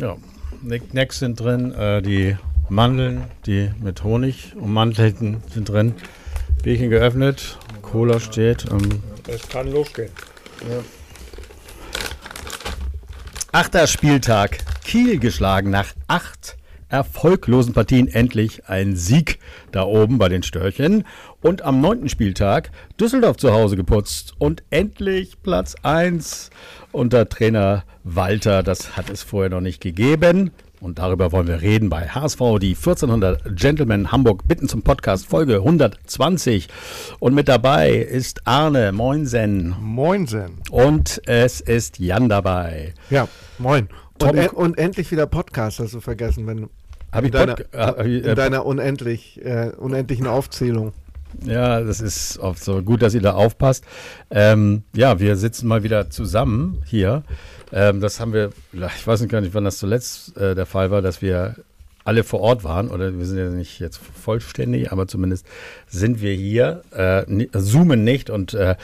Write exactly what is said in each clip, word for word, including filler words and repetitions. Ja, Knickknacks sind drin, äh, die Mandeln, die mit Honig ummantelten sind drin. Bierchen geöffnet, Cola steht. Ähm, es kann losgehen. Ja. Achter Spieltag. Kiel geschlagen nach acht erfolglosen Partien. Endlich ein Sieg da oben bei den Störchen. Und am neunten Spieltag Düsseldorf zu Hause geputzt. Und endlich Platz eins unter Trainer Walter. Das hat es vorher noch nicht gegeben. Und darüber wollen wir reden bei H S V, die vierzehnhundert Gentlemen Hamburg bitten zum Podcast, Folge hundertzwanzig. Und mit dabei ist Arne Moinsen. Moinsen. Und es ist Jan dabei. Ja, moin. Tom, und, en- und endlich wieder Podcast, hast du vergessen, wenn hab in, ich deiner, Pod- hab ich, äh, in deiner unendlich, äh, unendlichen Aufzählung. Ja, das ist oft so. Gut, dass ihr da aufpasst. Ähm, ja, wir sitzen mal wieder zusammen hier. Ähm, das haben wir, ich weiß nicht gar nicht, wann das zuletzt äh, der Fall war, dass wir alle vor Ort waren. Oder wir sind ja nicht jetzt vollständig, aber zumindest sind wir hier, äh, n- zoomen nicht und äh,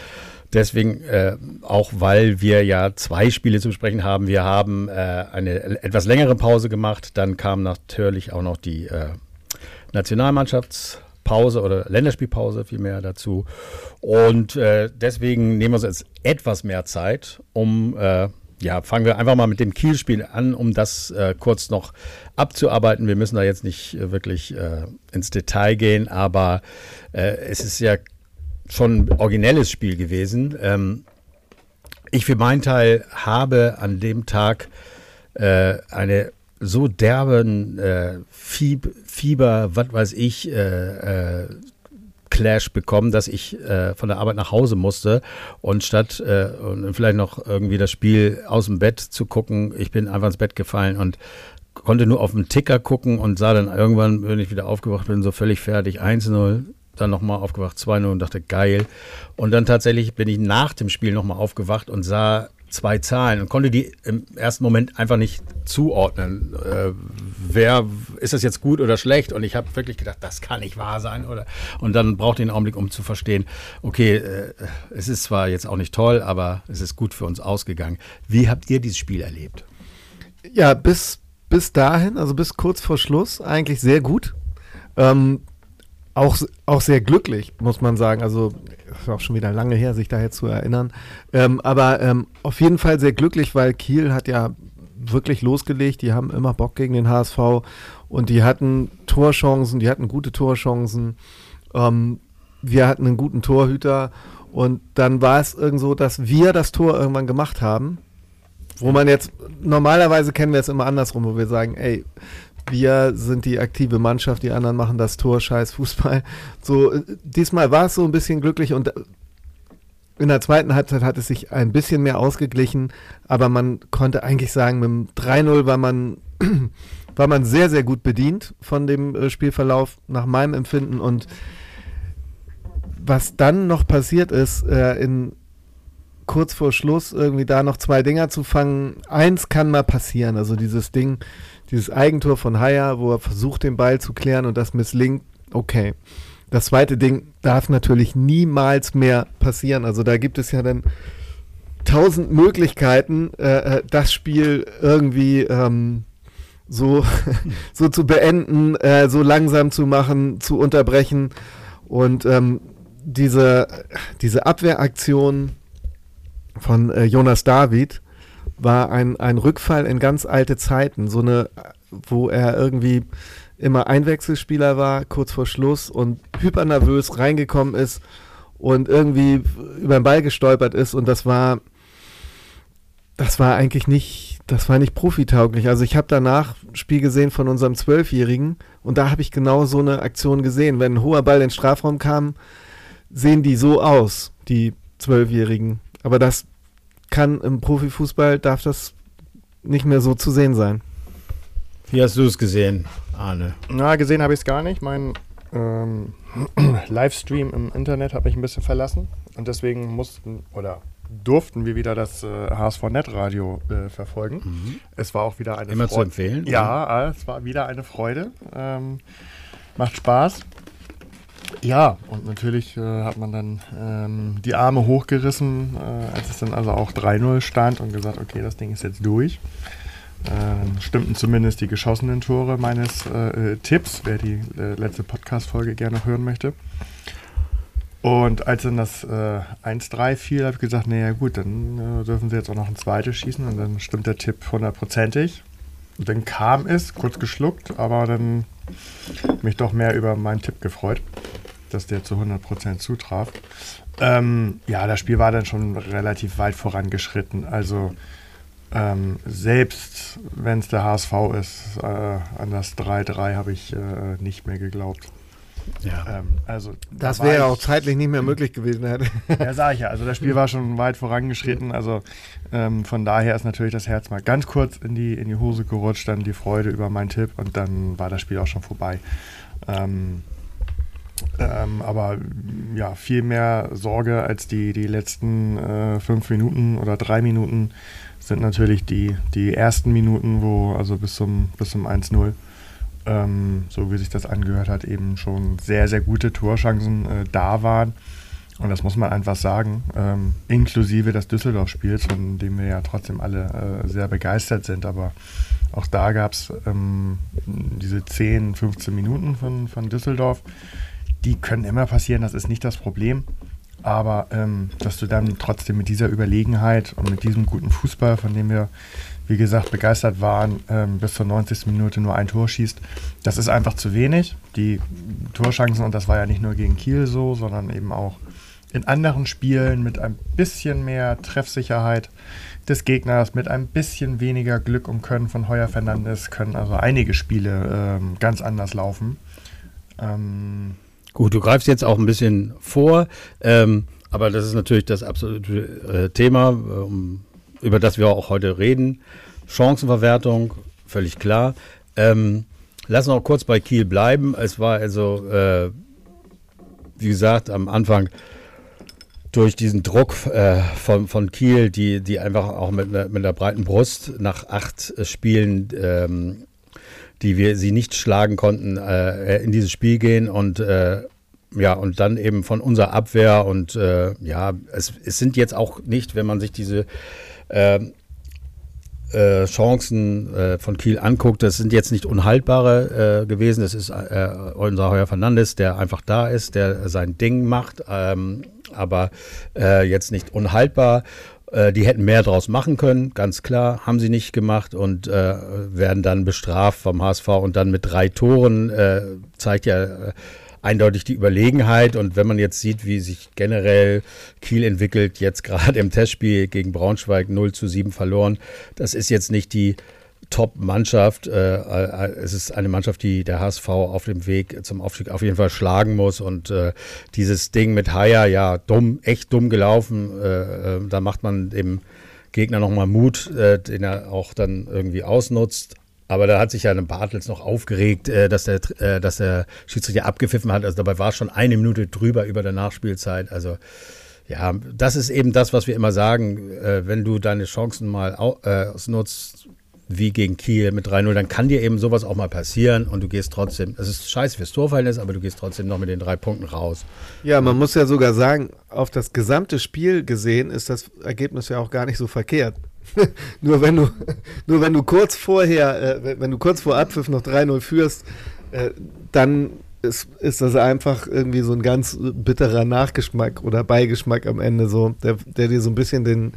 deswegen, äh, auch weil wir ja zwei Spiele zu besprechen haben. Wir haben äh, eine etwas längere Pause gemacht, dann kam natürlich auch noch die äh, Nationalmannschafts- Pause oder Länderspielpause vielmehr dazu. Und äh, deswegen nehmen wir uns jetzt etwas mehr Zeit, um, äh, ja, fangen wir einfach mal mit dem Kiel-Spiel an, um das äh, kurz noch abzuarbeiten. Wir müssen da jetzt nicht wirklich äh, ins Detail gehen, aber äh, es ist ja schon ein originelles Spiel gewesen. Ähm, ich für meinen Teil habe an dem Tag äh, eine so derben äh, Fieb, Fieber, was weiß ich, äh, äh, Clash bekommen, dass ich äh, von der Arbeit nach Hause musste und statt äh, und vielleicht noch irgendwie das Spiel aus dem Bett zu gucken, ich bin einfach ins Bett gefallen und konnte nur auf den Ticker gucken und sah dann irgendwann, wenn ich wieder aufgewacht bin, so völlig fertig, eins null, dann nochmal aufgewacht, zwei null und dachte, geil. Und dann tatsächlich bin ich nach dem Spiel nochmal aufgewacht und sah zwei Zahlen und konnte die im ersten Moment einfach nicht zuordnen. Äh, wer ist das jetzt gut oder schlecht? Und ich habe wirklich gedacht, das kann nicht wahr sein, oder? Und dann brauchte ich einen Augenblick, um zu verstehen, okay, äh, es ist zwar jetzt auch nicht toll, aber es ist gut für uns ausgegangen. Wie habt ihr dieses Spiel erlebt? Ja, bis, bis dahin, also bis kurz vor Schluss, eigentlich sehr gut. Ähm, auch, auch sehr glücklich, muss man sagen. Also ist auch schon wieder lange her, sich da jetzt zu erinnern. Ähm, aber ähm, auf jeden Fall sehr glücklich, weil Kiel hat ja wirklich losgelegt. Die haben immer Bock gegen den H S V und die hatten Torchancen, die hatten gute Torchancen. Ähm, wir hatten einen guten Torhüter und dann war es irgend so, dass wir das Tor irgendwann gemacht haben, wo man jetzt, normalerweise kennen wir es immer andersrum, wo wir sagen, ey, wir sind die aktive Mannschaft, die anderen machen das Tor, scheiß Fußball. So, diesmal war es so ein bisschen glücklich und in der zweiten Halbzeit hat es sich ein bisschen mehr ausgeglichen, aber man konnte eigentlich sagen, mit dem drei null war man, war man sehr, sehr gut bedient von dem Spielverlauf, nach meinem Empfinden. Und was dann noch passiert ist, äh, in kurz vor Schluss irgendwie da noch zwei Dinger zu fangen, eins kann mal passieren, also dieses Ding, dieses Eigentor von Heuer, wo er versucht, den Ball zu klären und das misslingt, okay. Das zweite Ding darf natürlich niemals mehr passieren. Also da gibt es ja dann tausend Möglichkeiten, äh, das Spiel irgendwie ähm, so, so zu beenden, äh, so langsam zu machen, zu unterbrechen. Und ähm, diese, diese Abwehraktion von äh, Jonas David war ein, ein Rückfall in ganz alte Zeiten, so eine, wo er irgendwie immer Einwechselspieler war, kurz vor Schluss und hypernervös reingekommen ist und irgendwie über den Ball gestolpert ist und das war, das war eigentlich nicht, das war nicht profitauglich. Also ich habe danach ein Spiel gesehen von unserem Zwölfjährigen und da habe ich genau so eine Aktion gesehen. Wenn ein hoher Ball in den Strafraum kam, sehen die so aus, die Zwölfjährigen. Aber das kann im Profifußball, darf das nicht mehr so zu sehen sein. Wie hast du es gesehen, Arne? Na, gesehen habe ich es gar nicht. Mein ähm, Livestream im Internet habe ich ein bisschen verlassen und deswegen mussten oder durften wir wieder das äh, H S V-Net-Radio äh, verfolgen. Mhm. Es war auch wieder eine Immer Freude. Immer zu empfehlen? Ja, oder? Es war wieder eine Freude. Ähm, macht Spaß. Ja, und natürlich äh, hat man dann ähm, die Arme hochgerissen, äh, als es dann also auch drei null stand und gesagt, okay, das Ding ist jetzt durch. Ähm, stimmten zumindest die geschossenen Tore meines äh, Tipps, wer die äh, letzte Podcast-Folge gerne noch hören möchte. Und als dann das äh, eins drei fiel, habe ich gesagt, naja gut, dann äh, dürfen sie jetzt auch noch ein zweites schießen und dann stimmt der Tipp hundertprozentig. Und dann kam es, kurz geschluckt, aber dann mich doch mehr über meinen Tipp gefreut, dass der zu hundert Prozent zutraf. Ähm, ja, das Spiel war dann schon relativ weit vorangeschritten, also Ähm, selbst wenn es der H S V ist, äh, an das drei drei habe ich äh, nicht mehr geglaubt. Ja. Ähm, also, das da wäre ja auch zeitlich nicht mehr möglich gewesen. Ja, sage ich ja. Also das Spiel war schon weit vorangeschritten. Also ähm, von daher ist natürlich das Herz mal ganz kurz in die, in die Hose gerutscht, dann die Freude über meinen Tipp und dann war das Spiel auch schon vorbei. Ähm, Ähm, aber ja, viel mehr Sorge als die, die letzten äh, fünf Minuten oder drei Minuten sind natürlich die, die ersten Minuten, wo also bis zum, bis zum eins null, ähm, so wie sich das angehört hat, eben schon sehr, sehr gute Torchancen äh, da waren. Und das muss man einfach sagen, ähm, inklusive des Düsseldorf-Spiels, von dem wir ja trotzdem alle äh, sehr begeistert sind. Aber auch da gab es ähm, diese zehn, fünfzehn Minuten von, von Düsseldorf. Die können immer passieren, das ist nicht das Problem. Aber ähm, dass du dann trotzdem mit dieser Überlegenheit und mit diesem guten Fußball, von dem wir, wie gesagt, begeistert waren, ähm, bis zur neunzigsten Minute nur ein Tor schießt, das ist einfach zu wenig. Die Torchancen, und das war ja nicht nur gegen Kiel so, sondern eben auch in anderen Spielen mit ein bisschen mehr Treffsicherheit des Gegners, mit ein bisschen weniger Glück und Können von Heuer Fernandes, können also einige Spiele ähm, ganz anders laufen. Ähm, Gut, du greifst jetzt auch ein bisschen vor, ähm, aber das ist natürlich das absolute äh, Thema, ähm, über das wir auch heute reden. Chancenverwertung, völlig klar. Ähm, lass noch kurz bei Kiel bleiben. Es war also, äh, wie gesagt, am Anfang durch diesen Druck äh, von, von Kiel, die, die einfach auch mit einer, mit einer breiten Brust nach acht äh, Spielen ähm, die wir sie nicht schlagen konnten, äh, in dieses Spiel gehen und äh, ja, und dann eben von unserer Abwehr und äh, ja, es, es sind jetzt auch nicht, wenn man sich diese äh, äh, Chancen äh, von Kiel anguckt, das sind jetzt nicht unhaltbare äh, gewesen, das ist äh, unser Heuer Fernandes, der einfach da ist, der sein Ding macht, ähm, aber äh, jetzt nicht unhaltbar. Die hätten mehr draus machen können, ganz klar, haben sie nicht gemacht und äh, werden dann bestraft vom H S V und dann mit drei Toren äh, zeigt ja äh, eindeutig die Überlegenheit. Und wenn man jetzt sieht, wie sich generell Kiel entwickelt, jetzt gerade im Testspiel gegen Braunschweig null zu sieben verloren, das ist jetzt nicht die Top-Mannschaft. Äh, es ist eine Mannschaft, die der H S V auf dem Weg zum Aufstieg auf jeden Fall schlagen muss. Und äh, dieses Ding mit Haier, ja, dumm, echt dumm gelaufen. Äh, äh, da macht man dem Gegner nochmal Mut, äh, den er auch dann irgendwie ausnutzt. Aber da hat sich ja ein Bartels noch aufgeregt, äh, dass der, äh, dass der Schiedsrichter abgepfiffen hat. Also dabei war schon eine Minute drüber über der Nachspielzeit. Also ja, das ist eben das, was wir immer sagen. Äh, wenn du deine Chancen mal au- äh, ausnutzt, wie gegen Kiel mit drei null, dann kann dir eben sowas auch mal passieren und du gehst trotzdem, es ist scheiße fürs Torverhältnis, aber du gehst trotzdem noch mit den drei Punkten raus. Ja, man muss ja sogar sagen, auf das gesamte Spiel gesehen ist das Ergebnis ja auch gar nicht so verkehrt. nur wenn du nur wenn du kurz vorher, äh, wenn du kurz vor Abpfiff noch drei null führst, äh, dann ist, ist das einfach irgendwie so ein ganz bitterer Nachgeschmack oder Beigeschmack am Ende, so, der, der dir so ein bisschen den,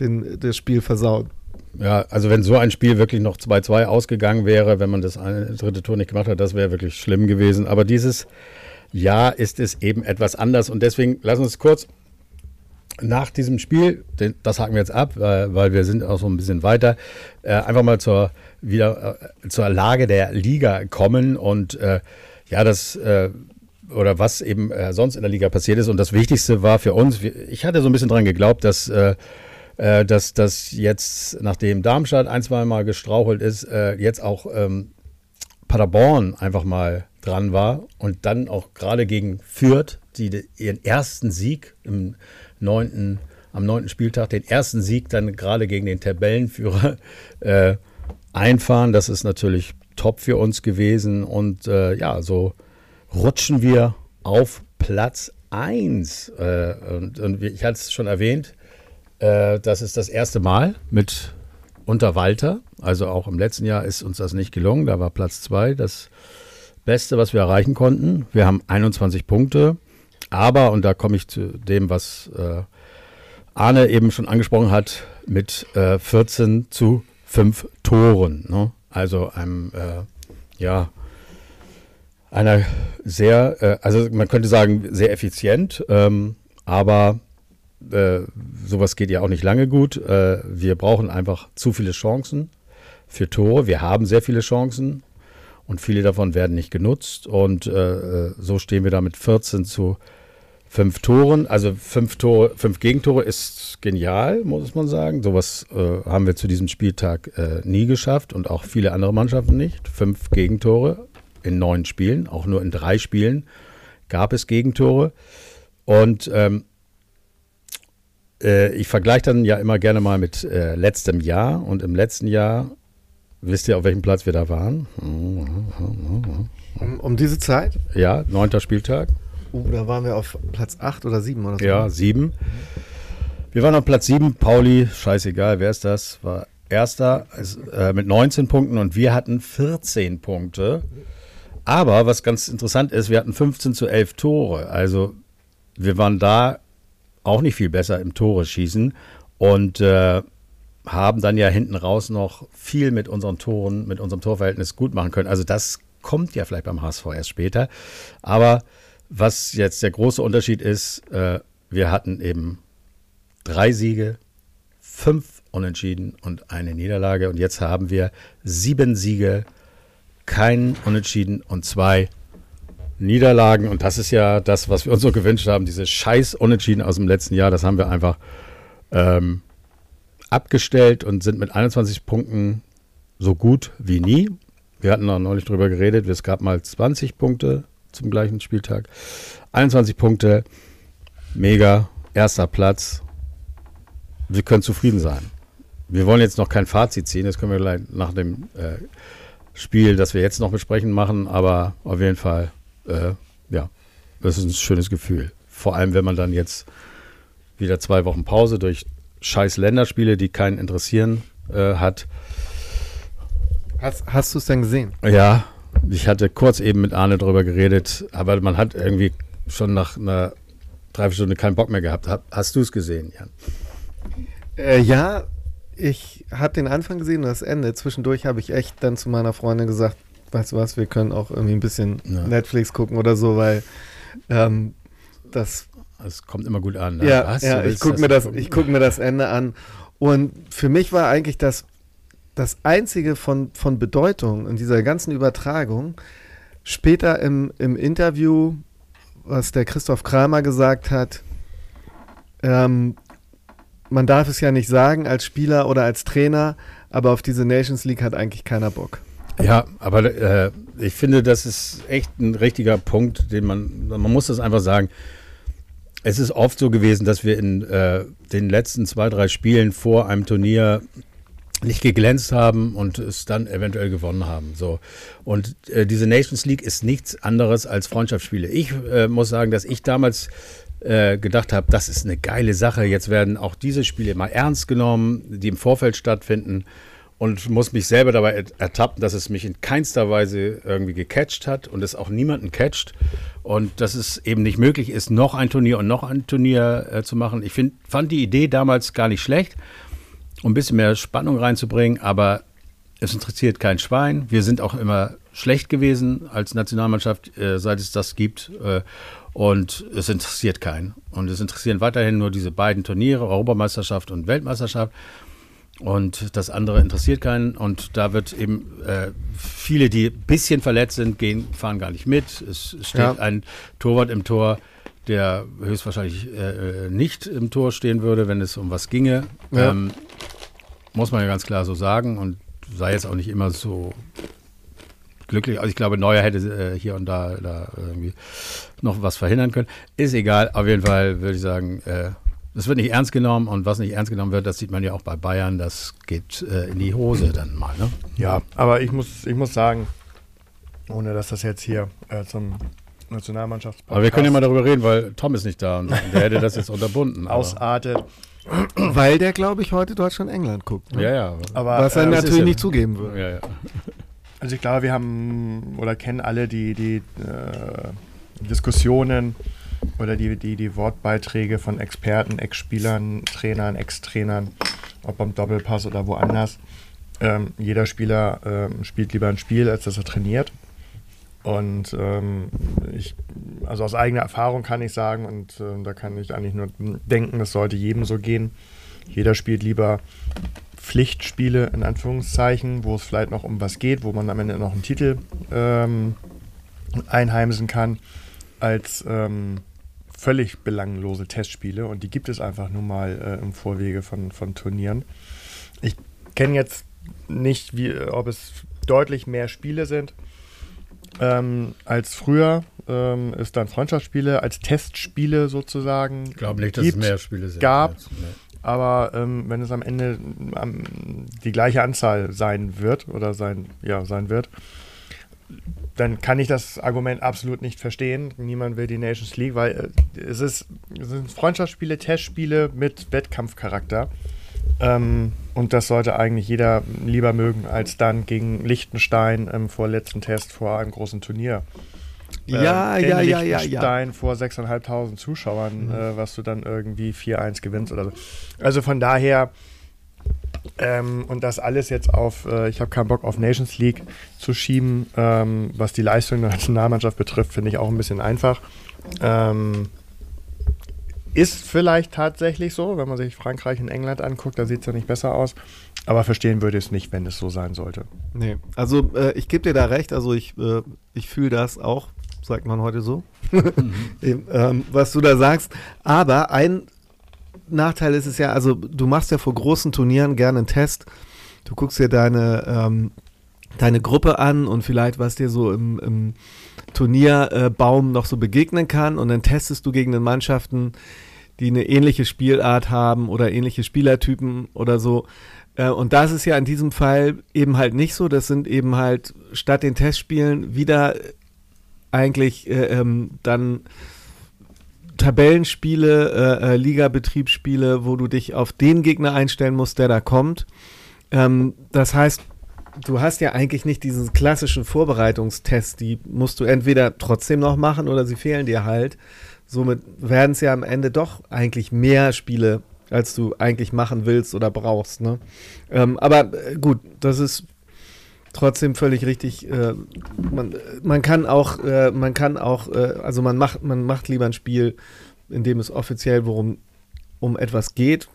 den, das Spiel versaut. Ja, also wenn so ein Spiel wirklich noch zwei zwei ausgegangen wäre, wenn man das eine, dritte Tor nicht gemacht hat, das wäre wirklich schlimm gewesen. Aber dieses Jahr ist es eben etwas anders. Und deswegen lass uns kurz nach diesem Spiel, den, das haken wir jetzt ab, äh, weil wir sind auch so ein bisschen weiter, äh, einfach mal zur, wieder, äh, zur Lage der Liga kommen. Und äh, ja, das... Äh, oder was eben äh, sonst in der Liga passiert ist. Und das Wichtigste war für uns, ich hatte so ein bisschen dran geglaubt, dass... Äh, dass das jetzt, nachdem Darmstadt ein, zwei Mal gestrauchelt ist, jetzt auch ähm, Paderborn einfach mal dran war und dann auch gerade gegen Fürth, die ihren ersten Sieg im neunten, am neunten Spieltag, den ersten Sieg dann gerade gegen den Tabellenführer äh, einfahren. Das ist natürlich top für uns gewesen und äh, ja, so rutschen wir auf Platz eins. Äh, und, und ich hatte es schon erwähnt, das ist das erste Mal mit unter Walter. Also auch im letzten Jahr ist uns das nicht gelungen. Da war Platz zwei das Beste, was wir erreichen konnten. Wir haben einundzwanzig Punkte. Aber, und da komme ich zu dem, was äh, Arne eben schon angesprochen hat, mit äh, vierzehn zu fünf Toren. Ne? Also einem, äh, ja, einer sehr, äh, also man könnte sagen, sehr effizient, ähm, aber äh, sowas geht ja auch nicht lange gut. Äh, wir brauchen einfach zu viele Chancen für Tore. Wir haben sehr viele Chancen. Und viele davon werden nicht genutzt. Und äh, so stehen wir da mit vierzehn zu fünf Toren. Also fünf Tore, fünf Gegentore ist genial, muss man sagen. Sowas äh, haben wir zu diesem Spieltag äh, nie geschafft und auch viele andere Mannschaften nicht. Fünf Gegentore in neun Spielen, auch nur in drei Spielen gab es Gegentore. Und ähm, äh, ich vergleiche dann ja immer gerne mal mit äh, letztem Jahr. Und im letzten Jahr, wisst ihr, auf welchem Platz wir da waren? Um, um diese Zeit? Ja, neunter Spieltag. Uh, da waren wir auf Platz acht oder sieben oder so. Ja, sieben. Wir waren auf Platz sieben. Pauli, scheißegal, wer ist das? War Erster äh, mit neunzehn Punkten und wir hatten vierzehn Punkte. Aber was ganz interessant ist, wir hatten fünfzehn zu elf Tore. Also wir waren da auch nicht viel besser im Tore schießen. Und äh, haben dann ja hinten raus noch viel mit unseren Toren, mit unserem Torverhältnis gut machen können. Also das kommt ja vielleicht beim H S V erst später. Aber was jetzt der große Unterschied ist, äh, wir hatten eben drei Siege, fünf Unentschieden und eine Niederlage. Und jetzt haben wir sieben Siege, keinen Unentschieden und zwei Niederlagen. Und das ist ja das, was wir uns so gewünscht haben. Diese scheiß Unentschieden aus dem letzten Jahr, das haben wir einfach ähm, abgestellt und sind mit einundzwanzig Punkten so gut wie nie. Wir hatten noch neulich drüber geredet, es gab mal zwanzig Punkte zum gleichen Spieltag. einundzwanzig Punkte, mega, erster Platz. Wir können zufrieden sein. Wir wollen jetzt noch kein Fazit ziehen, das können wir gleich nach dem äh, Spiel, das wir jetzt noch besprechen, machen, aber auf jeden Fall, äh, ja, das ist ein schönes Gefühl. Vor allem, wenn man dann jetzt wieder zwei Wochen Pause durch scheiß Länderspiele, die keinen interessieren, äh, hat. Hast, hast du es denn gesehen? Ja, ich hatte kurz eben mit Arne drüber geredet, aber man hat irgendwie schon nach einer Dreiviertelstunde keinen Bock mehr gehabt. Hast du es gesehen, Jan? Äh, ja, ich habe den Anfang gesehen und das Ende. Zwischendurch habe ich echt dann zu meiner Freundin gesagt, weißt du was, wir können auch irgendwie ein bisschen ja. Netflix gucken oder so, weil ähm, das... Es kommt immer gut an. Ne? Ja, was, ja ich gucke mir, guck mir das Ende an. Und für mich war eigentlich das, das Einzige von, von Bedeutung in dieser ganzen Übertragung, später im, im Interview, was der Christoph Kramer gesagt hat, ähm, man darf es ja nicht sagen als Spieler oder als Trainer, aber auf diese Nations League hat eigentlich keiner Bock. Ja, aber äh, ich finde, das ist echt ein richtiger Punkt, den man, man muss das einfach sagen. Es ist oft so gewesen, dass wir in äh, den letzten zwei, drei Spielen vor einem Turnier nicht geglänzt haben und es dann eventuell gewonnen haben. So. Und äh, diese Nations League ist nichts anderes als Freundschaftsspiele. Ich äh, muss sagen, dass ich damals äh, gedacht habe, das ist eine geile Sache. Jetzt werden auch diese Spiele mal ernst genommen, die im Vorfeld stattfinden. Und muss mich selber dabei ertappen, dass es mich in keinster Weise irgendwie gecatcht hat und es auch niemanden catcht. Und dass es eben nicht möglich ist, noch ein Turnier und noch ein Turnier äh, zu machen. Ich find, fand die Idee damals gar nicht schlecht, um ein bisschen mehr Spannung reinzubringen. Aber es interessiert kein Schwein. Wir sind auch immer schlecht gewesen als Nationalmannschaft, äh, seit es das gibt. Äh, und es interessiert keinen. Und es interessieren weiterhin nur diese beiden Turniere, Europameisterschaft und Weltmeisterschaft. Und das andere interessiert keinen. Und da wird eben äh, viele, die ein bisschen verletzt sind, gehen, fahren gar nicht mit. Es steht ja. ein Torwart im Tor, der höchstwahrscheinlich äh, nicht im Tor stehen würde, wenn es um was ginge. Ja. Ähm, muss man ja ganz klar so sagen. Und sei jetzt auch nicht immer so glücklich. Also ich glaube, Neuer hätte äh, hier und da, da irgendwie noch was verhindern können. Ist egal. Auf jeden Fall würde ich sagen... Äh, Das wird nicht ernst genommen und was nicht ernst genommen wird, das sieht man ja auch bei Bayern, das geht äh, in die Hose dann mal. Ne? Ja, aber ich muss, ich muss sagen, ohne dass das jetzt hier äh, zum Nationalmannschaftspodcast... Aber wir können ja mal darüber reden, weil Tom ist nicht da und der hätte das jetzt unterbunden. Ausartet. Weil der, glaube ich, heute Deutschland-England guckt. Ne? Ja, ja. Aber, was er äh, natürlich ja, nicht zugeben würde. Ja, ja. Also ich glaube, wir haben oder kennen alle die, die äh, Diskussionen oder die, die, die Wortbeiträge von Experten, Ex-Spielern, Trainern, Ex-Trainern, ob beim Doppelpass oder woanders. Ähm, jeder Spieler ähm, spielt lieber ein Spiel, als dass er trainiert. Und ähm, ich, also aus eigener Erfahrung kann ich sagen, und äh, da kann ich eigentlich nur denken, das sollte jedem so gehen. Jeder spielt lieber Pflichtspiele, in Anführungszeichen, wo es vielleicht noch um was geht, wo man am Ende noch einen Titel ähm, einheimsen kann, als ähm, völlig belanglose Testspiele. Und die gibt es einfach nur mal äh, im Vorwege von, von Turnieren. Ich kenne jetzt nicht, wie, ob es deutlich mehr Spiele sind. Ähm, als früher ähm, ist dann Freundschaftsspiele als Testspiele sozusagen. Ich glaube nicht, dass es mehr Spiele sind. Gab, jetzt, ne. Aber ähm, wenn es am Ende ähm, die gleiche Anzahl sein wird oder sein, ja, sein wird, dann kann ich das Argument absolut nicht verstehen. Niemand will die Nations League, weil äh, es ist, es sind Freundschaftsspiele, Testspiele mit Wettkampfcharakter. Ähm, und das sollte eigentlich jeder lieber mögen, als dann gegen Liechtenstein im vorletzten Test vor einem großen Turnier. Ähm, ja, ja, ja, ja. Liechtenstein ja. vor sechstausendfünfhundert Zuschauern, mhm. äh, was du dann irgendwie vier eins gewinnst oder so. Also von daher, ähm, und das alles jetzt auf, äh, ich habe keinen Bock auf Nations League zu schieben, ähm, was die Leistung der Nationalmannschaft betrifft, finde ich auch ein bisschen einfach. Ähm, Ist vielleicht tatsächlich so, wenn man sich Frankreich und England anguckt, da sieht es ja nicht besser aus. Aber verstehen würde ich es nicht, wenn es so sein sollte. Nee, also äh, ich gebe dir da recht, also ich, äh, ich fühle das auch, sagt man heute so, mhm. ähm, was du da sagst. Aber ein Nachteil ist es ja, also du machst ja vor großen Turnieren gerne einen Test. Du guckst dir deine, ähm, deine Gruppe an und vielleicht was dir so im... im Turnierbaum äh, noch so begegnen kann, und dann testest du gegen den Mannschaften, die eine ähnliche Spielart haben oder ähnliche Spielertypen oder so. Äh, und das ist ja in diesem Fall eben halt nicht so. Das sind eben halt statt den Testspielen wieder eigentlich äh, ähm, dann Tabellenspiele, äh, äh, Liga-Betriebsspiele, wo du dich auf den Gegner einstellen musst, der da kommt. Ähm, das heißt, du hast ja eigentlich nicht diesen klassischen Vorbereitungstest, die musst du entweder trotzdem noch machen oder sie fehlen dir halt. Somit werden es ja am Ende doch eigentlich mehr Spiele, als du eigentlich machen willst oder brauchst. Ne? Ähm, aber äh, gut, das ist trotzdem völlig richtig. Äh, man, man kann auch, äh, man kann auch, äh, also man macht, man macht lieber ein Spiel, in dem es offiziell worum um etwas geht.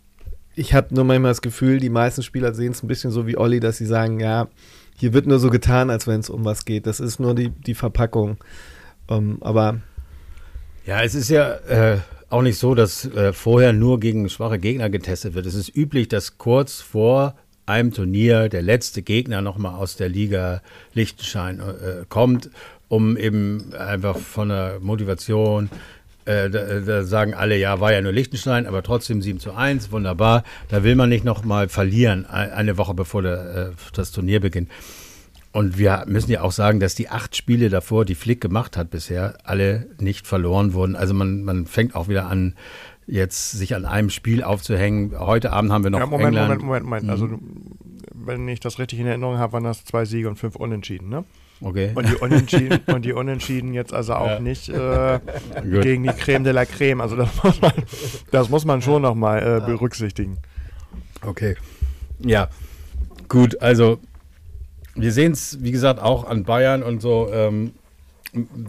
Ich habe nur manchmal das Gefühl, die meisten Spieler sehen es ein bisschen so wie Olli, dass sie sagen, ja, hier wird nur so getan, als wenn es um was geht. Das ist nur die, die Verpackung. Um, aber ja, es ist ja äh, auch nicht so, dass äh, vorher nur gegen schwache Gegner getestet wird. Es ist üblich, dass kurz vor einem Turnier der letzte Gegner nochmal aus der Liga Liechtenstein äh, kommt, um eben einfach von der Motivation... Äh, da, da sagen alle, ja, war ja nur Liechtenstein, aber trotzdem sieben zu eins, wunderbar. Da will man nicht nochmal verlieren, eine Woche bevor der, äh, das Turnier beginnt. Und wir müssen ja auch sagen, dass die acht Spiele davor, die Flick gemacht hat bisher, alle nicht verloren wurden. Also man, man fängt auch wieder an, jetzt sich an einem Spiel aufzuhängen. Heute Abend haben wir noch ja, Moment, England. Moment, Moment, Moment. Also wenn ich das richtig in Erinnerung habe, waren das zwei Siege und fünf Unentschieden, ne? Okay. Und, die Unentschieden, und die Unentschieden jetzt also auch ja. nicht äh, gegen die Creme de la Creme. Also das muss man, das muss man schon nochmal äh, berücksichtigen. Okay. Ja, gut. Also wir sehen es, wie gesagt, auch an Bayern und so. Ähm,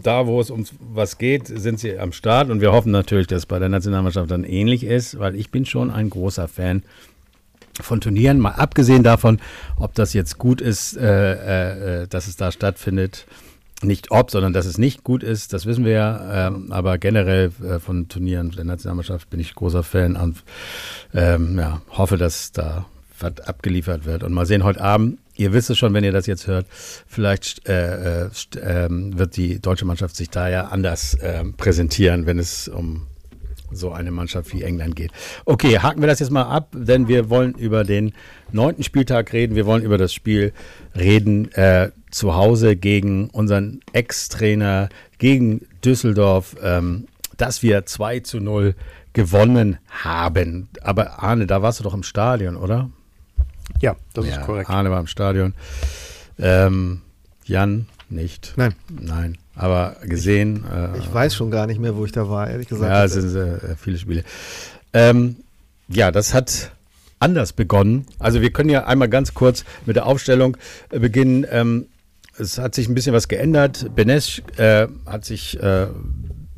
da, wo es um was geht, sind sie am Start. Und wir hoffen natürlich, dass bei der Nationalmannschaft dann ähnlich ist, weil ich bin schon ein großer Fan von Turnieren, mal abgesehen davon, ob das jetzt gut ist, äh, äh, dass es da stattfindet, nicht ob, sondern dass es nicht gut ist, das wissen wir ja, ähm, aber generell äh, von Turnieren der Nationalmannschaft bin ich großer Fan und ähm, ja, hoffe, dass da was abgeliefert wird. Und mal sehen, heute Abend, ihr wisst es schon, wenn ihr das jetzt hört, vielleicht äh, st- äh, wird die deutsche Mannschaft sich da ja anders äh, präsentieren, wenn es um so eine Mannschaft wie England geht. Okay, haken wir das jetzt mal ab, denn wir wollen über den neunten Spieltag reden. Wir wollen über das Spiel reden, äh, zu Hause gegen unseren Ex-Trainer, gegen Düsseldorf. Ähm, dass wir zwei zu null gewonnen haben. Aber Arne, da warst du doch im Stadion, oder? Ja, das ja, ist korrekt. Arne war im Stadion. Ähm, Jan nicht. Nein. Nein, aber gesehen. Ich, äh, ich weiß schon gar nicht mehr, wo ich da war, ehrlich gesagt. Ja, es sind äh, viele Spiele. Ähm, ja, das hat anders begonnen. Also wir können ja einmal ganz kurz mit der Aufstellung äh, beginnen. Ähm, es hat sich ein bisschen was geändert. Benesch äh, hat sich äh,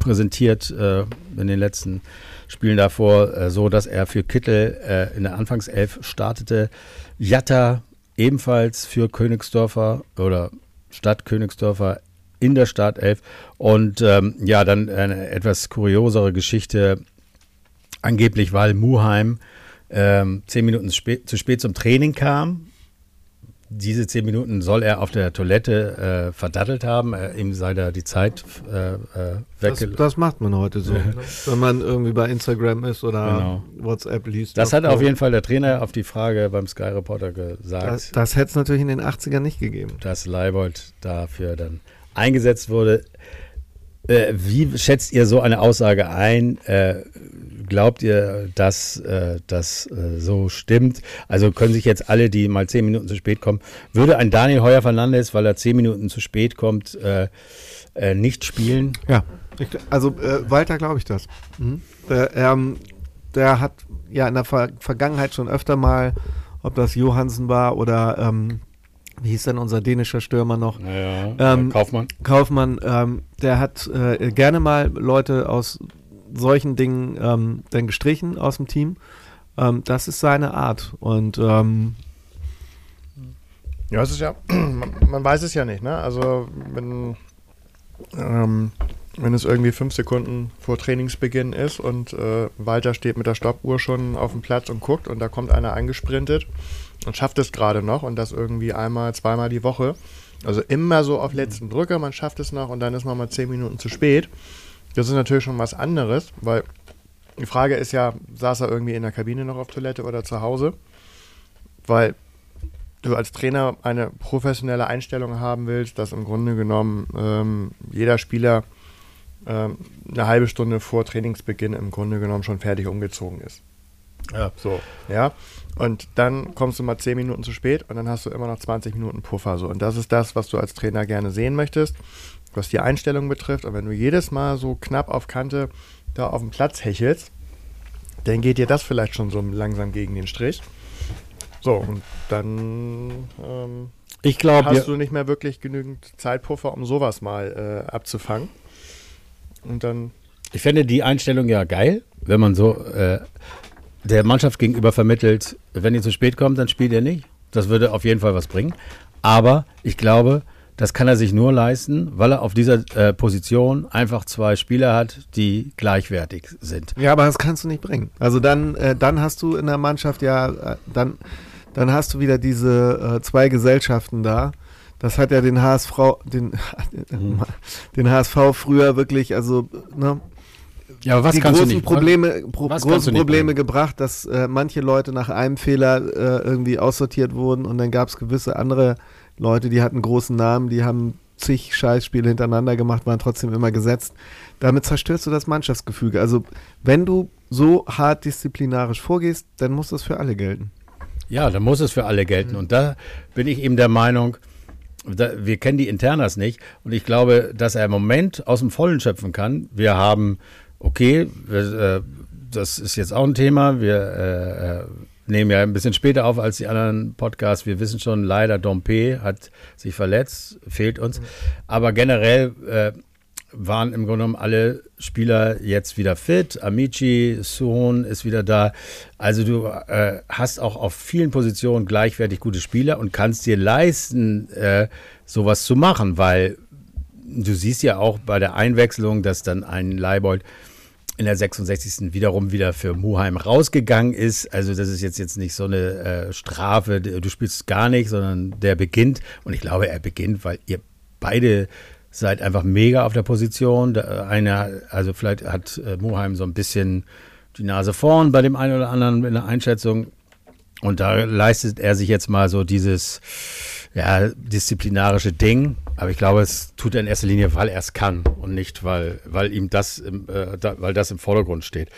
präsentiert äh, in den letzten Spielen davor, äh, so dass er für Kittel äh, in der Anfangself startete. Jatta ebenfalls für Königsdörfer oder Stadt Königsdörfer in der Startelf. Und ähm, ja, dann eine etwas kuriosere Geschichte. Angeblich, weil Muheim ähm, zehn Minuten spä- zu spät zum Training kam. Diese zehn Minuten soll er auf der Toilette äh, verdattelt haben. Äh, ihm sei da die Zeit äh, äh, weggelaufen. Das, das macht man heute so, ne? Wenn man irgendwie bei Instagram ist oder genau. WhatsApp liest. Das hat auf jeden Fall der Trainer auf die Frage beim Sky Reporter gesagt. Das, das hätte es natürlich in den achtzigern nicht gegeben. Dass Leibold dafür dann eingesetzt wurde. Äh, wie schätzt ihr so eine Aussage ein? Äh, Glaubt ihr, dass äh, das äh, so stimmt? Also können sich jetzt alle, die mal zehn Minuten zu spät kommen, würde ein Daniel Heuer Fernandes, weil er zehn Minuten zu spät kommt, äh, äh, nicht spielen? Ja, ich, also äh, Walter glaube ich das. Mhm. Der, ähm, der hat ja in der Ver- Vergangenheit schon öfter mal, ob das Johansen war oder ähm, wie hieß denn unser dänischer Stürmer noch? Naja, ähm, Kaufmann. Kaufmann, ähm, der hat äh, gerne mal Leute aus solchen Dingen ähm, dann gestrichen aus dem Team. Ähm, das ist seine Art. Und ähm ja, es ist ja, man, man weiß es ja nicht, ne? Also wenn, ähm, wenn es irgendwie fünf Sekunden vor Trainingsbeginn ist und äh, Walter steht mit der Stoppuhr schon auf dem Platz und guckt und da kommt einer angesprintet und schafft es gerade noch und das irgendwie einmal, zweimal die Woche. Also immer so auf letzten Drücker, man schafft es noch und dann ist man mal zehn Minuten zu spät. Das ist natürlich schon was anderes, weil die Frage ist ja, saß er irgendwie in der Kabine noch auf Toilette oder zu Hause? Weil du als Trainer eine professionelle Einstellung haben willst, dass im Grunde genommen ähm, jeder Spieler ähm, eine halbe Stunde vor Trainingsbeginn im Grunde genommen schon fertig umgezogen ist. Ja. So, ja. Und dann kommst du mal zehn Minuten zu spät und dann hast du immer noch zwanzig Minuten Puffer. So. Und das ist das, was du als Trainer gerne sehen möchtest, was die Einstellung betrifft. Und wenn du jedes Mal so knapp auf Kante da auf dem Platz hechelst, dann geht dir das vielleicht schon so langsam gegen den Strich. So, und dann ähm, ich glaub, hast ja. du nicht mehr wirklich genügend Zeitpuffer, um sowas mal äh, abzufangen. Und dann... Ich fände die Einstellung ja geil, wenn man so äh, der Mannschaft gegenüber vermittelt, wenn ihr zu spät kommt, dann spielt ihr nicht. Das würde auf jeden Fall was bringen. Aber ich glaube... Das kann er sich nur leisten, weil er auf dieser äh, Position einfach zwei Spieler hat, die gleichwertig sind. Ja, aber das kannst du nicht bringen. Also dann, äh, dann hast du in der Mannschaft ja, äh, dann, dann hast du wieder diese äh, zwei Gesellschaften da. Das hat ja den H S V, den, mhm. den H S V früher wirklich, also ne, ja, aber was die kannst großen du nicht Probleme, pro, was großen Probleme gebracht, dass äh, manche Leute nach einem Fehler äh, irgendwie aussortiert wurden und dann gab es gewisse andere Leute, die hatten großen Namen, die haben zig Scheißspiele hintereinander gemacht, waren trotzdem immer gesetzt. Damit zerstörst du das Mannschaftsgefüge. Also wenn du so hart disziplinarisch vorgehst, dann muss das für alle gelten. Ja, dann muss es für alle gelten. Und da bin ich eben der Meinung, da, wir kennen die Internas nicht. Und ich glaube, dass er im Moment aus dem Vollen schöpfen kann. Wir haben, okay, wir, äh, das ist jetzt auch ein Thema, wir... Äh, nehmen ja ein bisschen später auf als die anderen Podcasts. Wir wissen schon, leider Dompé hat sich verletzt, fehlt uns. Mhm. Aber generell äh, waren im Grunde genommen alle Spieler jetzt wieder fit. Amici, Suon ist wieder da. Also du äh, hast auch auf vielen Positionen gleichwertig gute Spieler und kannst dir leisten, äh, sowas zu machen, weil du siehst ja auch bei der Einwechslung, dass dann ein Leibold in der sechsundsechzigsten wiederum wieder für Muheim rausgegangen ist. Also das ist jetzt, jetzt nicht so eine äh, Strafe, du spielst gar nicht, sondern der beginnt. Und ich glaube, er beginnt, weil ihr beide seid einfach mega auf der Position. Der eine, also vielleicht hat äh, Muheim so ein bisschen die Nase vorn bei dem einen oder anderen in der Einschätzung. Und da leistet er sich jetzt mal so dieses ja, disziplinarische Ding. Aber ich glaube, es tut er in erster Linie, weil er es kann und nicht, weil, weil ihm das, äh, da, weil das im Vordergrund steht.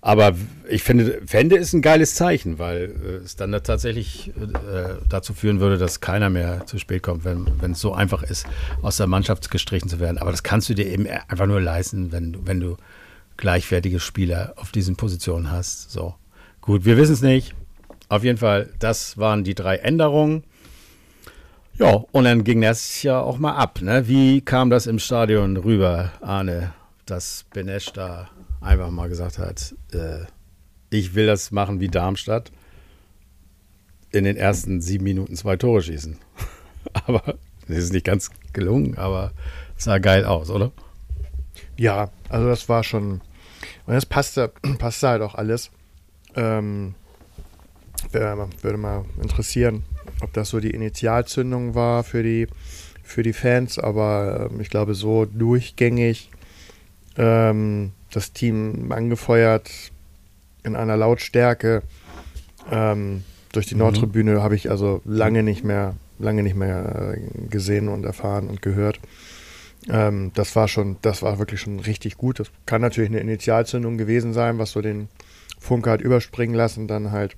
Aber ich finde, fände ist ein geiles Zeichen, weil äh, es dann tatsächlich äh, dazu führen würde, dass keiner mehr zu spät kommt, wenn, wenn es so einfach ist, aus der Mannschaft gestrichen zu werden. Aber das kannst du dir eben einfach nur leisten, wenn du, wenn du gleichwertige Spieler auf diesen Positionen hast. So. Gut, wir wissen es nicht. Auf jeden Fall, das waren die drei Änderungen. Ja, und dann ging das ja auch mal ab. Ne? Wie kam das im Stadion rüber, Arne, dass Benesch da einfach mal gesagt hat, äh, ich will das machen wie Darmstadt, in den ersten sieben Minuten zwei Tore schießen. Aber das ist nicht ganz gelungen, aber es sah geil aus, oder? Ja, also das war schon, und das passte, passte halt auch alles. Ähm, würde mal interessieren, ob das so die Initialzündung war für die, für die Fans, aber ich glaube, so durchgängig ähm, das Team angefeuert in einer Lautstärke ähm, durch die mhm. Nordtribüne habe ich also lange nicht mehr, lange nicht mehr gesehen und erfahren und gehört. Ähm, das war schon, das war wirklich schon richtig gut. Das kann natürlich eine Initialzündung gewesen sein, was so den Funke hat überspringen lassen, dann halt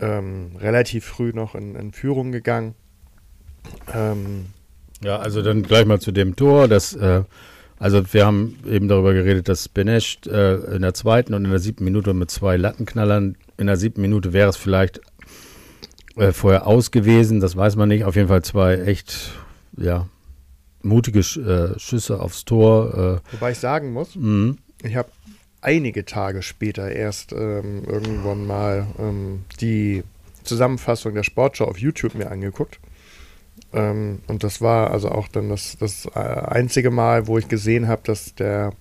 Ähm, relativ früh noch in, in Führung gegangen. Ähm, ja, also dann gleich mal zu dem Tor. Das, äh, also wir haben eben darüber geredet, dass Benesch äh, in der zweiten und in der siebten Minute mit zwei Lattenknallern, in der siebten Minute wäre es vielleicht äh, vorher aus gewesen, das weiß man nicht. Auf jeden Fall zwei echt, ja, mutige Sch- äh, Schüsse aufs Tor. Äh. Wobei ich sagen muss, mhm. ich habe einige Tage später erst ähm, irgendwann mal ähm, die Zusammenfassung der Sportschau auf YouTube mir angeguckt. Ähm, und das war also auch dann das, das einzige Mal, wo ich gesehen habe, dass der,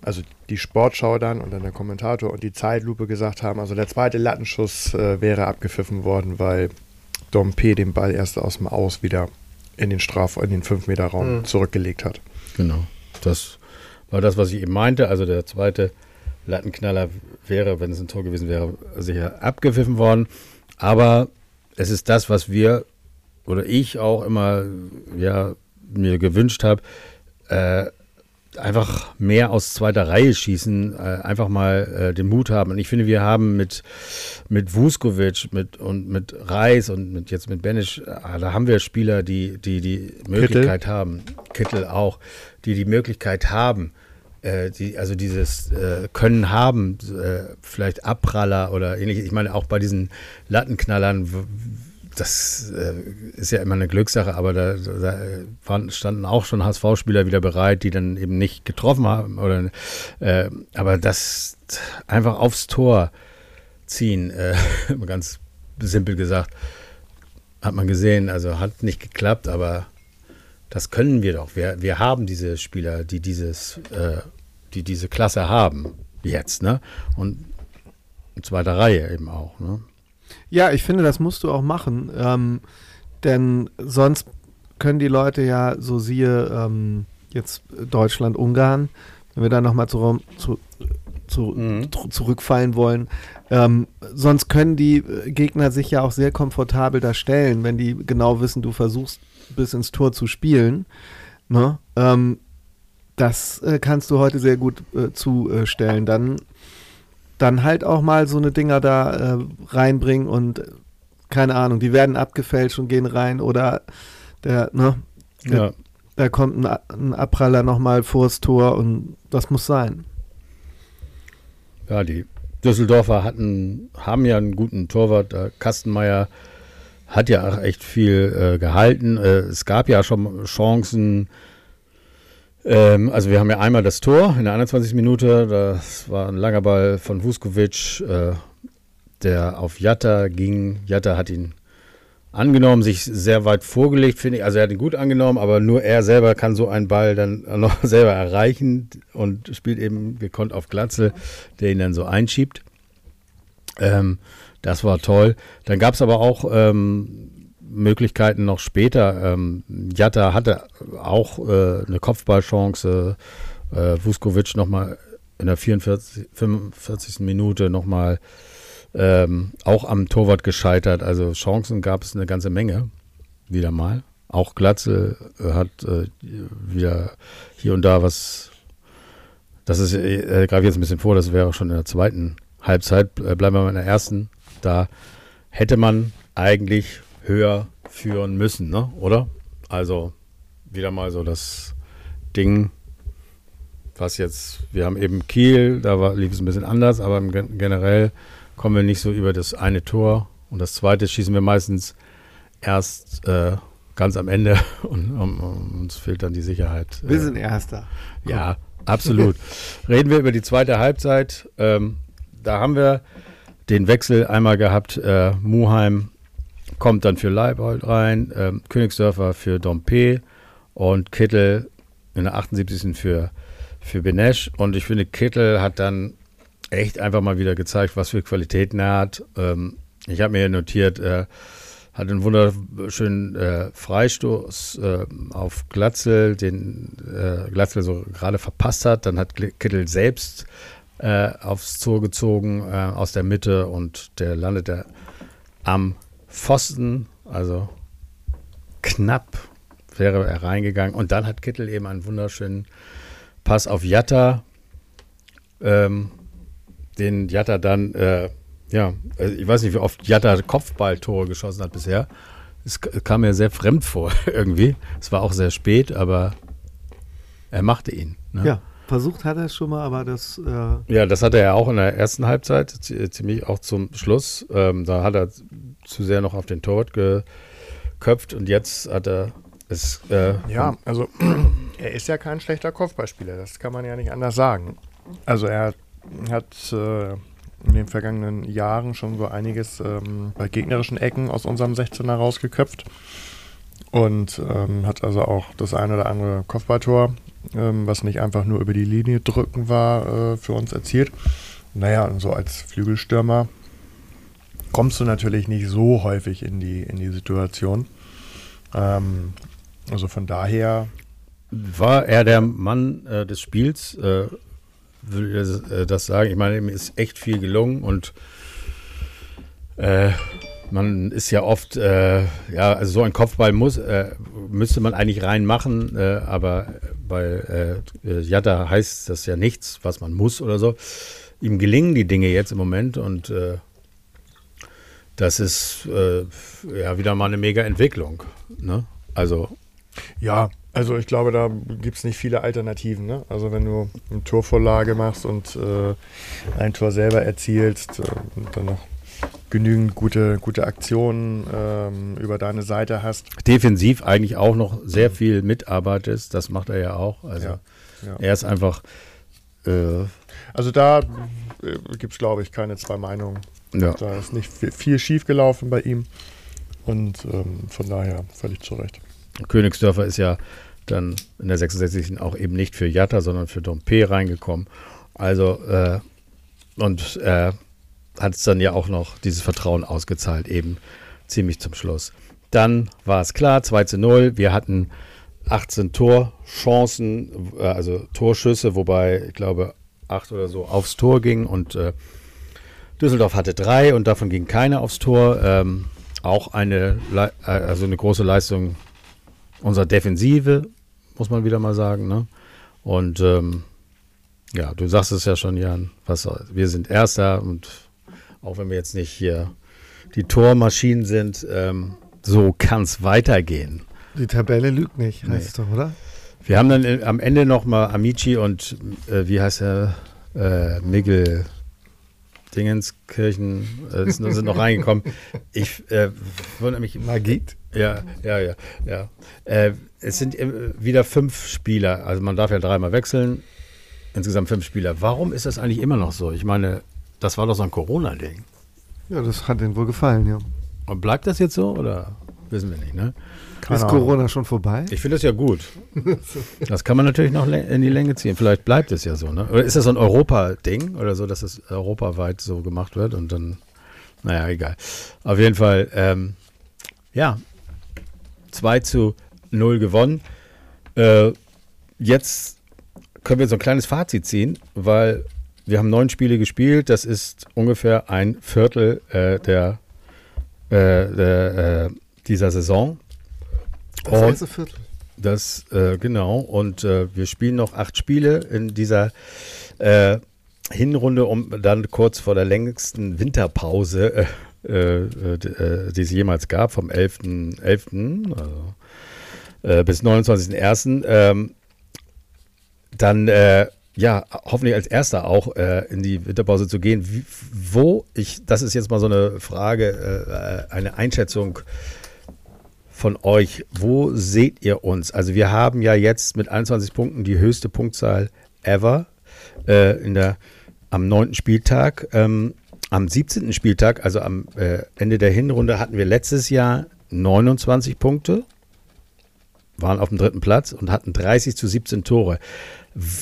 also die Sportschau dann und dann der Kommentator und die Zeitlupe gesagt haben, also der zweite Lattenschuss äh, wäre abgepfiffen worden, weil Dompé den Ball erst aus dem Aus wieder in den Straf, in den fünf Meter Raum mhm. zurückgelegt hat. Genau, das war das, was ich eben meinte. Also der zweite Lattenknaller wäre, wenn es ein Tor gewesen wäre, sicher abgepfiffen worden. Aber es ist das, was wir oder ich auch immer ja, mir gewünscht habe, äh, einfach mehr aus zweiter Reihe schießen, äh, einfach mal äh, den Mut haben. Und ich finde, wir haben mit, mit Vuskovic mit, und mit Reis und mit, jetzt mit Benesch, ah, da haben wir Spieler, die die, die Möglichkeit Kittel. haben, Kittel auch, die die Möglichkeit haben, äh, die also dieses äh, Können haben, äh, vielleicht Abpraller oder ähnliches. Ich meine, auch bei diesen Lattenknallern, w- das äh, ist ja immer eine Glückssache, aber da, da waren, standen auch schon H S V-Spieler wieder bereit, die dann eben nicht getroffen haben. Oder, äh, aber das einfach aufs Tor ziehen, äh, ganz simpel gesagt, hat man gesehen, also hat nicht geklappt, aber das können wir doch. Wir, wir haben diese Spieler, die dieses, äh, die diese Klasse haben jetzt, ne? Und in zweiter Reihe eben auch, ne? Ja, ich finde, das musst du auch machen, ähm, denn sonst können die Leute ja, so siehe ähm, jetzt Deutschland, Ungarn, wenn wir da nochmal zu, zu, zu, mhm. tr- zurückfallen wollen, ähm, sonst können die Gegner sich ja auch sehr komfortabel da stellen, wenn die genau wissen, du versuchst bis ins Tor zu spielen, ne? ähm, das äh, kannst du heute sehr gut äh, zustellen, dann dann halt auch mal so eine Dinger da äh, reinbringen und keine Ahnung, die werden abgefälscht und gehen rein oder der, ne, der, ja. da kommt ein, ein Abpraller nochmal vors Tor und das muss sein. Ja, die Düsseldorfer hatten, haben ja einen guten Torwart, der Kastenmeier hat ja auch echt viel äh, gehalten, äh, es gab ja schon Chancen. Also wir haben ja einmal das Tor in der einundzwanzigsten Minute, das war ein langer Ball von Vuskovic, äh, der auf Jatta ging. Jatta hat ihn angenommen, sich sehr weit vorgelegt, finde ich. Also er hat ihn gut angenommen, aber nur er selber kann so einen Ball dann noch selber erreichen und spielt eben gekonnt auf Glatzel, der ihn dann so einschiebt. Ähm, das war toll. Dann gab es aber auch Ähm, Möglichkeiten noch später. Ähm, Jatta hatte auch äh, eine Kopfballchance. Äh, Vuskovic nochmal in der vierundvierzigsten, fünfundvierzigsten Minute nochmal ähm, auch am Torwart gescheitert. Also Chancen gab es eine ganze Menge. Wieder mal. Auch Glatzel hat äh, wieder hier und da was, das ist, äh, greife ich jetzt ein bisschen vor, das wäre schon in der zweiten Halbzeit, äh, bleiben wir mal in der ersten, da hätte man eigentlich höher führen müssen, ne? Oder? Also wieder mal so das Ding, was jetzt, wir haben eben Kiel, da war, lief es ein bisschen anders, aber generell kommen wir nicht so über das eine Tor und das zweite schießen wir meistens erst äh, ganz am Ende und um, um, uns fehlt dann die Sicherheit. Wir sind Erster. Komm. Ja, absolut. Reden wir über die zweite Halbzeit. Ähm, da haben wir den Wechsel einmal gehabt. Äh, Muheim kommt dann für Leibold rein, äh, Königsdörfer für Dompé und Kittel in der achtundsiebzigsten für, für Benesch. Und ich finde, Kittel hat dann echt einfach mal wieder gezeigt, was für Qualitäten er hat. Ähm, ich habe mir hier notiert, äh, hat einen wunderschönen äh, Freistoß äh, auf Glatzel, den äh, Glatzel so gerade verpasst hat. Dann hat Kittel selbst äh, aufs Tor gezogen äh, aus der Mitte und der landet er am Pfosten. Also knapp wäre er reingegangen. Und dann hat Kittel eben einen wunderschönen Pass auf Jatta, ähm, den Jatta dann... Äh, Ja, ich weiß nicht, wie oft Jatta Kopfballtore geschossen hat bisher. Es kam mir sehr fremd vor irgendwie. Es war auch sehr spät, aber er machte ihn. Ne? Ja, versucht hat er es schon mal, aber das... Äh ja, das hatte er auch in der ersten Halbzeit, ziemlich auch zum Schluss. Ähm, da hat er zu sehr noch auf den Torwart geköpft und jetzt hat er es... Äh, ja, also er ist ja kein schlechter Kopfballspieler, das kann man ja nicht anders sagen. Also er hat... Äh in den vergangenen Jahren schon so einiges ähm, bei gegnerischen Ecken aus unserem sechzehner rausgeköpft und ähm, hat also auch das ein oder andere Kopfballtor, ähm, was nicht einfach nur über die Linie drücken war, äh, für uns erzielt. Naja, und so als Flügelstürmer kommst du natürlich nicht so häufig in die, in die Situation. Ähm, also von daher... War er der Mann äh, des Spiels, äh würde das sagen. Ich meine, ihm ist echt viel gelungen und äh, man ist ja oft, äh, ja, also so ein Kopfball muss, äh, müsste man eigentlich reinmachen, äh, aber bei äh, Jatta heißt das ja nichts, was man muss oder so. Ihm gelingen die Dinge jetzt im Moment und äh, das ist äh, ja wieder mal eine mega Entwicklung. Ne? Also ja, also ich glaube, da gibt es nicht viele Alternativen. Ne? Also wenn du eine Torvorlage machst und äh, ein Tor selber erzielst äh, und dann noch genügend gute, gute Aktionen ähm, über deine Seite hast. Defensiv eigentlich auch noch sehr viel Mitarbeit ist, das macht er ja auch. Also ja, ja. Er ist einfach... Äh, also da äh, gibt es, glaube ich, keine zwei Meinungen. Ja. Da ist nicht viel, viel schief gelaufen bei ihm und ähm, von daher völlig zu Recht. Königsdörfer ist ja dann in der sechsundsechzigsten auch eben nicht für Jatta, sondern für Dompé reingekommen. Also, äh, und äh, hat es dann ja auch noch dieses Vertrauen ausgezahlt, eben ziemlich zum Schluss. Dann war es klar, zwei zu null. Wir hatten achtzehn Torchancen, äh, also Torschüsse, wobei, ich glaube, acht oder so aufs Tor gingen. Und äh, Düsseldorf hatte drei und davon ging keiner aufs Tor. Ähm, auch eine, Le- also eine große Leistung unserer Defensive, muss man wieder mal sagen. Ne? Und ähm, ja, du sagst es ja schon, Jan, was, wir sind Erster und auch wenn wir jetzt nicht hier die Tormaschinen sind, ähm, so kann es weitergehen. Die Tabelle lügt nicht, heißt nee. es doch, oder? Wir haben dann äh, am Ende nochmal Amici und äh, wie heißt er? Äh, Migel Dingenskirchen äh, sind, sind noch reingekommen. Ich äh, wundere mich... Magit? Ja, ja, ja, ja. Äh, es sind wieder fünf Spieler. Also man darf ja dreimal wechseln. Insgesamt fünf Spieler. Warum ist das eigentlich immer noch so? Ich meine, das war doch so ein Corona-Ding. Ja, das hat denen wohl gefallen, ja. Und bleibt das jetzt so oder wissen wir nicht, ne? Keine Ahnung. Ist Corona schon vorbei? Ich finde das ja gut. Das kann man natürlich noch in die Länge ziehen. Vielleicht bleibt es ja so, ne? Oder ist das so ein Europa-Ding oder so, dass es europaweit so gemacht wird und dann, naja, egal. Auf jeden Fall, ähm, ja, zwei zu null gewonnen. Äh, jetzt können wir so ein kleines Fazit ziehen, weil wir haben neun Spiele gespielt. Das ist ungefähr ein Viertel äh, der, äh, der, äh, dieser Saison. Das heiße Viertel. Das, äh, genau. Und äh, wir spielen noch acht Spiele in dieser äh, Hinrunde, um dann kurz vor der längsten Winterpause, äh, äh, die es jemals gab, vom elften elften also, äh, bis neunundzwanzigsten ersten ähm, dann äh, ja, hoffentlich als Erster auch äh, in die Winterpause zu gehen. Wie, wo, ich, das ist jetzt mal so eine Frage, äh, eine Einschätzung von euch. Wo seht ihr uns? Also wir haben ja jetzt mit einundzwanzig Punkten die höchste Punktzahl ever äh, in der, am neunten Spieltag. Ähm, am siebzehnten Spieltag, also am äh, Ende der Hinrunde, hatten wir letztes Jahr neunundzwanzig Punkte, waren auf dem dritten Platz und hatten dreißig zu siebzehn Tore.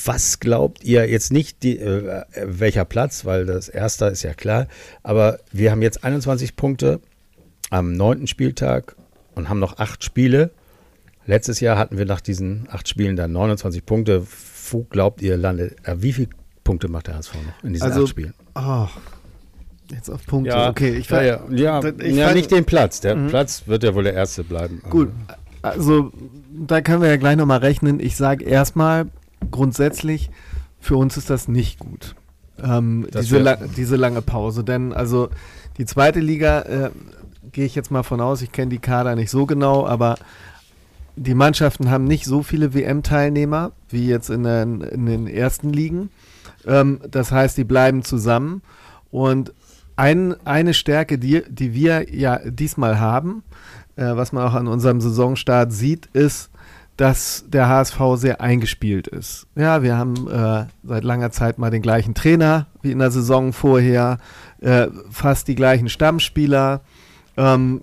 Was glaubt ihr jetzt nicht, die, äh, welcher Platz, weil das Erste ist ja klar, aber wir haben jetzt einundzwanzig Punkte am neunten Spieltag und haben noch acht Spiele. Letztes Jahr hatten wir nach diesen acht Spielen dann neunundzwanzig Punkte. Wo glaubt ihr, landet? Äh, wie viele Punkte macht der H S V noch in diesen also, acht Spielen? Oh, jetzt auf Punkte. Ja, okay, ich war, ja, ja, ja, ich ja war, nicht den Platz. Der mhm. Platz wird ja wohl der Erste bleiben. Gut, also da können wir ja gleich nochmal rechnen. Ich sage erstmal, grundsätzlich, für uns ist das nicht gut, ähm, diese, la- diese lange Pause, denn also die zweite Liga, äh, gehe ich jetzt mal von aus, ich kenne die Kader nicht so genau, aber die Mannschaften haben nicht so viele W M-Teilnehmer wie jetzt in den, in den ersten Ligen, ähm, das heißt, die bleiben zusammen und ein, eine Stärke, die, die wir ja diesmal haben, äh, was man auch an unserem Saisonstart sieht, ist, dass der H S V sehr eingespielt ist. Ja, wir haben äh, seit langer Zeit mal den gleichen Trainer wie in der Saison vorher, äh, fast die gleichen Stammspieler ähm,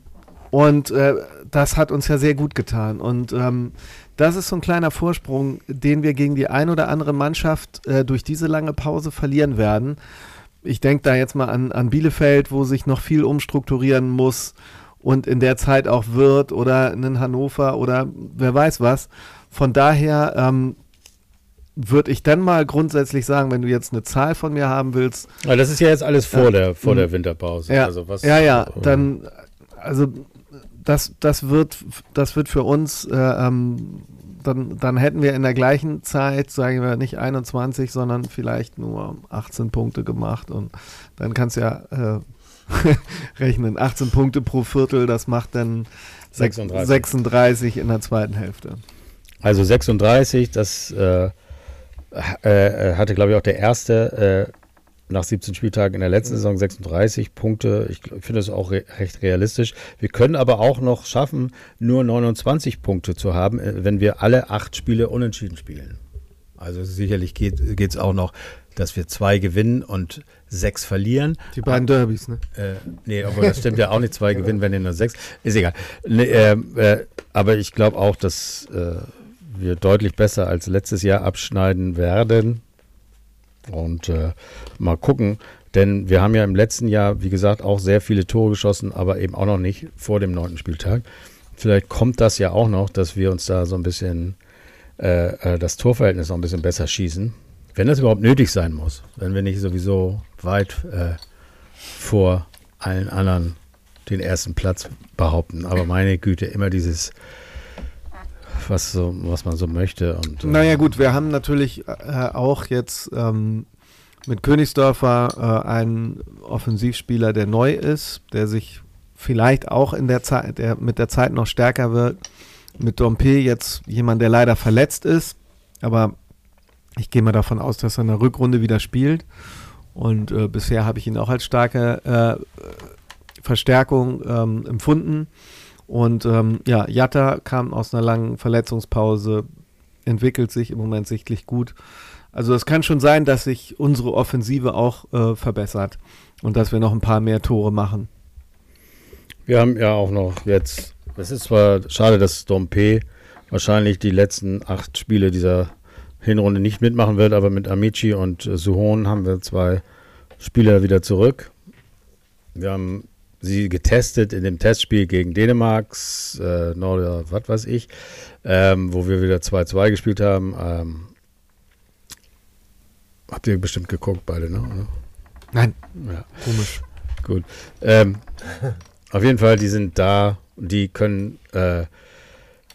und äh, das hat uns ja sehr gut getan und ähm, das ist so ein kleiner Vorsprung, den wir gegen die ein oder andere Mannschaft äh, durch diese lange Pause verlieren werden. Ich denke da jetzt mal an, an Bielefeld, wo sich noch viel umstrukturieren muss und in der Zeit auch wird oder in Hannover oder wer weiß was. Von daher ähm, würde ich dann mal grundsätzlich sagen, wenn du jetzt eine Zahl von mir haben willst. Aber das ist ja jetzt alles vor äh, der vor der Winterpause. Ja, also was, ja, ja, dann also das das wird das wird für uns äh, ähm, dann dann hätten wir in der gleichen Zeit, sagen wir nicht einundzwanzig, sondern vielleicht nur achtzehn Punkte gemacht und dann kannst du ja äh, rechnen. achtzehn Punkte pro Viertel, das macht dann sechsunddreißig, sechsunddreißig in der zweiten Hälfte. Also sechsunddreißig, das äh, äh, hatte, glaube ich, auch der Erste äh, nach siebzehn Spieltagen in der letzten Saison, sechsunddreißig Punkte. Ich, ich finde es auch re- recht realistisch. Wir können aber auch noch schaffen, nur neunundzwanzig Punkte zu haben, wenn wir alle acht Spiele unentschieden spielen. Also sicherlich geht es auch noch, dass wir zwei gewinnen und sechs verlieren. Die beiden Derbys, ne? Äh, nee, obwohl das stimmt ja auch nicht. Zwei gewinnen, wenn ihr nur sechs. Ist egal. Nee, äh, äh, aber ich glaube auch, dass äh, wir deutlich besser als letztes Jahr abschneiden werden. Und äh, mal gucken. Denn wir haben ja im letzten Jahr, wie gesagt, auch sehr viele Tore geschossen, aber eben auch noch nicht vor dem neunten Spieltag. Vielleicht kommt das ja auch noch, dass wir uns da so ein bisschen äh, das Torverhältnis noch ein bisschen besser schießen. Wenn das überhaupt nötig sein muss, wenn wir nicht sowieso weit äh, vor allen anderen den ersten Platz behaupten. Aber meine Güte, immer dieses, was, so, was man so möchte. Und, äh, naja gut, wir haben natürlich äh, auch jetzt ähm, mit Königsdörfer äh, einen Offensivspieler, der neu ist, der sich vielleicht auch in der Zeit, der mit der Zeit noch stärker wird. Mit Dompé jetzt jemand, der leider verletzt ist, aber ich gehe mal davon aus, dass er in der Rückrunde wieder spielt und äh, bisher habe ich ihn auch als starke äh, Verstärkung ähm, empfunden und ähm, ja, Jatta kam aus einer langen Verletzungspause, entwickelt sich im Moment sichtlich gut. Also es kann schon sein, dass sich unsere Offensive auch äh, verbessert und dass wir noch ein paar mehr Tore machen. Wir haben ja auch noch jetzt, es ist zwar schade, dass Dompé wahrscheinlich die letzten acht Spiele dieser Hinrunde nicht mitmachen wird, aber mit Amici und äh, Suon haben wir zwei Spieler wieder zurück. Wir haben sie getestet in dem Testspiel gegen Dänemarks, äh, Norder, was weiß ich, ähm, wo wir wieder zwei zu zwei gespielt haben. Ähm, habt ihr bestimmt geguckt, beide, ne? Oder? Nein. Ja. Komisch. Gut. Ähm, auf jeden Fall, die sind da, die können äh,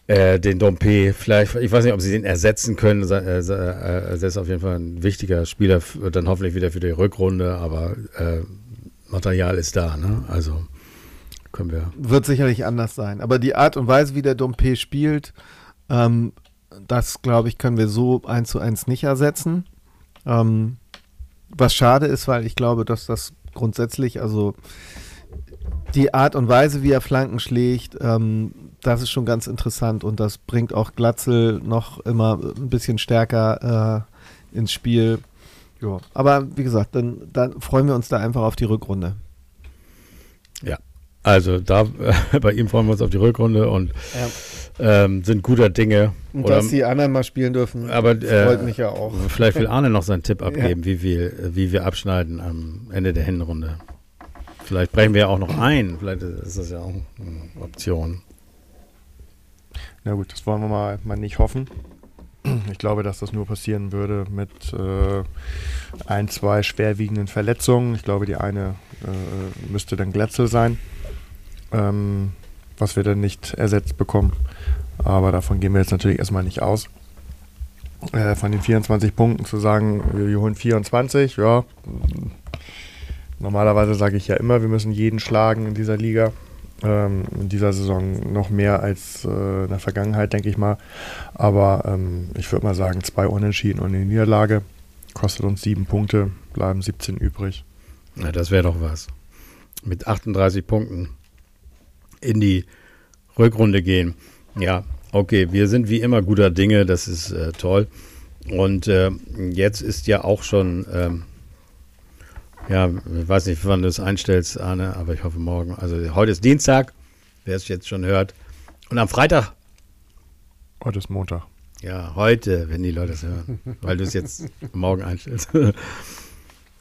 äh, den Dompé vielleicht, ich weiß nicht, ob sie den ersetzen können, er ist auf jeden Fall ein wichtiger Spieler, dann hoffentlich wieder für die Rückrunde, aber äh, Material ist da, ne? Also können wir. Wird sicherlich anders sein, aber die Art und Weise, wie der Dompé spielt, ähm, das, glaube ich, können wir so eins zu eins nicht ersetzen. Ähm, was schade ist, weil ich glaube, dass das grundsätzlich, also die Art und Weise, wie er Flanken schlägt, ähm, das ist schon ganz interessant und das bringt auch Glatzel noch immer ein bisschen stärker äh, ins Spiel. Jo. Aber wie gesagt, dann, dann freuen wir uns da einfach auf die Rückrunde. Ja, also da äh, bei ihm freuen wir uns auf die Rückrunde und ja. ähm, sind guter Dinge. Und oder, dass die anderen mal spielen dürfen, aber, das freut äh, mich ja auch. Vielleicht will Arne noch seinen Tipp abgeben, ja. wie, wir, wie wir abschneiden am Ende der Hinrunde. Vielleicht brechen wir ja auch noch ein. Vielleicht ist das ja auch eine Option. Na gut, das wollen wir mal, mal nicht hoffen. Ich glaube, dass das nur passieren würde mit äh, ein, zwei schwerwiegenden Verletzungen. Ich glaube, die eine äh, müsste dann Glatzel sein, ähm, was wir dann nicht ersetzt bekommen. Aber davon gehen wir jetzt natürlich erstmal nicht aus. Äh, von den vierundzwanzig Punkten zu sagen, wir holen vierundzwanzig, ja. Normalerweise sage ich ja immer, wir müssen jeden schlagen in dieser Liga, ähm, in dieser Saison noch mehr als äh, in der Vergangenheit, denke ich mal. Aber ähm, ich würde mal sagen, zwei Unentschieden und eine Niederlage kostet uns sieben Punkte, bleiben siebzehn übrig. Na, das wäre doch was. Mit achtunddreißig Punkten in die Rückrunde gehen. Ja, okay, wir sind wie immer guter Dinge, das ist äh, toll. Und äh, jetzt ist ja auch schon... Äh, Ja, ich weiß nicht, wann du es einstellst, Arne, aber ich hoffe morgen. Also heute ist Dienstag, wer es jetzt schon hört. Und am Freitag? Heute ist Montag. Ja, heute, wenn die Leute es hören, weil du es jetzt morgen einstellst.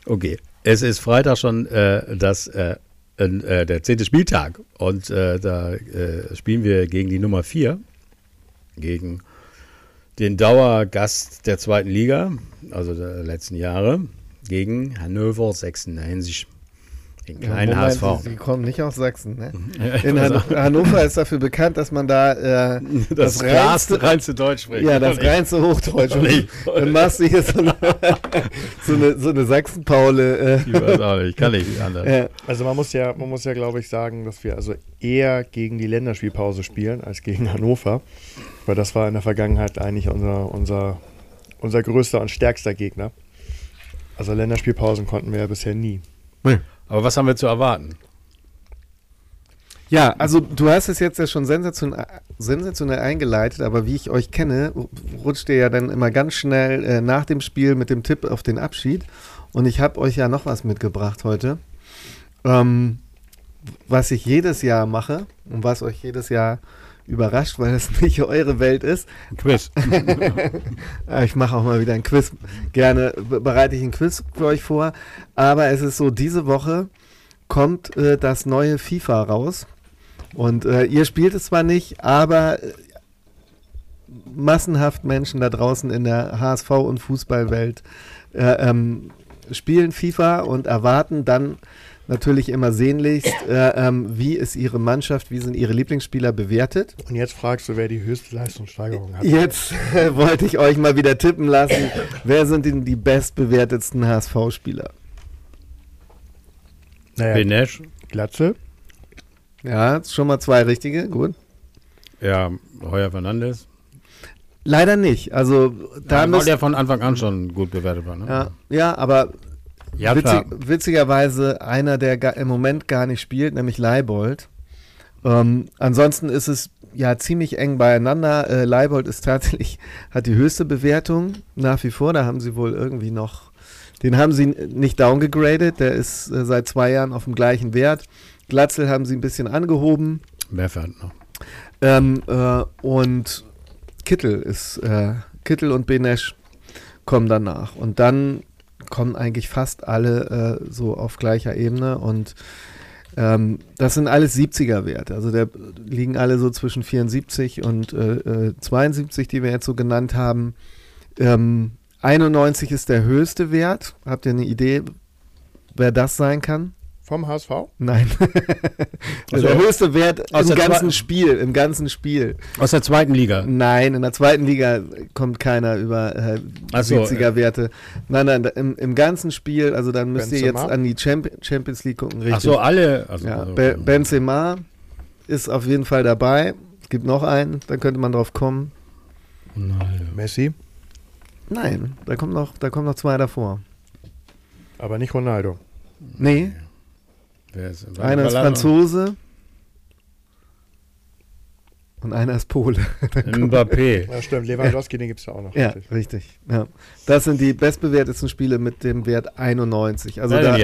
Okay, es ist Freitag schon äh, das, äh, äh, der zehnte Spieltag. Und äh, da äh, spielen wir gegen die Nummer vier, gegen den Dauergast der zweiten Liga, also der letzten Jahre. Gegen Hannover sechsundneunzig. Gegen kleinen ja, H S V. Sie, sie kommen nicht aus Sachsen, ne? In Han- Hannover ist dafür bekannt, dass man da äh, das, das reinste, reinste Deutsch spricht. Ja, das reinste Hochdeutsch. Und dann machst du hier so eine, so eine, so eine Sachsen-Paule. Ich weiß auch nicht, kann nicht anders. Ja. Also man muss ja, man muss ja, glaube ich, sagen, dass wir also eher gegen die Länderspielpause spielen als gegen Hannover. Weil das war in der Vergangenheit eigentlich unser, unser, unser größter und stärkster Gegner. Also Länderspielpausen konnten wir ja bisher nie. Nee. Aber was haben wir zu erwarten? Ja, also du hast es jetzt ja schon sensationell, sensationell eingeleitet, aber wie ich euch kenne, rutscht ihr ja dann immer ganz schnell äh, nach dem Spiel mit dem Tipp auf den Abschied. Und ich habe euch ja noch was mitgebracht heute, ähm, was ich jedes Jahr mache und was euch jedes Jahr überrascht, weil das nicht eure Welt ist. Ein Quiz. Ich mache auch mal wieder ein Quiz. Gerne bereite ich ein Quiz für euch vor. Aber es ist so, diese Woche kommt äh, das neue FIFA raus. Und äh, ihr spielt es zwar nicht, aber äh, massenhaft Menschen da draußen in der H S V- und Fußballwelt äh, ähm, spielen FIFA und erwarten dann natürlich immer sehnlichst, äh, ähm, wie ist ihre Mannschaft, wie sind ihre Lieblingsspieler bewertet. Und jetzt fragst du, wer die höchste Leistungssteigerung hat. Jetzt äh, wollte ich euch mal wieder tippen lassen, wer sind denn die bestbewertetsten H S V-Spieler? Naja, Benesch. Glatzel. Ja, schon mal zwei richtige, gut. Ja, Heuer Fernandes. Leider nicht. Also, da ja, weil der von Anfang an schon gut bewertet war. Ne? Ja, ja, aber... Jatta. Witzig, witzigerweise einer, der ga, im Moment gar nicht spielt, nämlich Leibold. Ähm, ansonsten ist es ja ziemlich eng beieinander. Äh, Leibold ist tatsächlich, hat die höchste Bewertung nach wie vor. Da haben sie wohl irgendwie noch, den haben sie nicht downgegradet. Der ist äh, seit zwei Jahren auf dem gleichen Wert. Glatzel haben sie ein bisschen angehoben. Mehr fährt noch. Ähm, äh, und Kittel ist, äh, Kittel und Benesch kommen danach. Und dann kommen eigentlich fast alle äh, so auf gleicher Ebene und ähm, das sind alles siebziger-Werte. Also da liegen alle so zwischen vierundsiebzig und äh, zweiundsiebzig, die wir jetzt so genannt haben. Ähm, einundneunzig ist der höchste Wert. Habt ihr eine Idee, wer das sein kann? Vom H S V? Nein. Also der höchste Wert aus im ganzen Spiel, im ganzen Spiel. Aus der zweiten Liga? Nein, in der zweiten Liga kommt keiner über äh, also, vierziger-Werte. Nein, nein, im, im ganzen Spiel, also dann müsst Benzema? Ihr jetzt an die Champions League gucken. Richtig. Ach so, alle. Also, ja, also, Be- Benzema ist auf jeden Fall dabei. Es gibt noch einen, dann könnte man drauf kommen. Nein. Messi? Nein, da kommen noch, da kommen noch zwei davor. Aber nicht Ronaldo? Nee. Ist einer ist Franzose und einer ist Pole. Mbappé. Ja, stimmt, Lewandowski, ja. Den gibt es ja auch noch. Ja, richtig. richtig. Ja. Das sind die bestbewertesten Spiele mit dem Wert einundneunzig. Also da,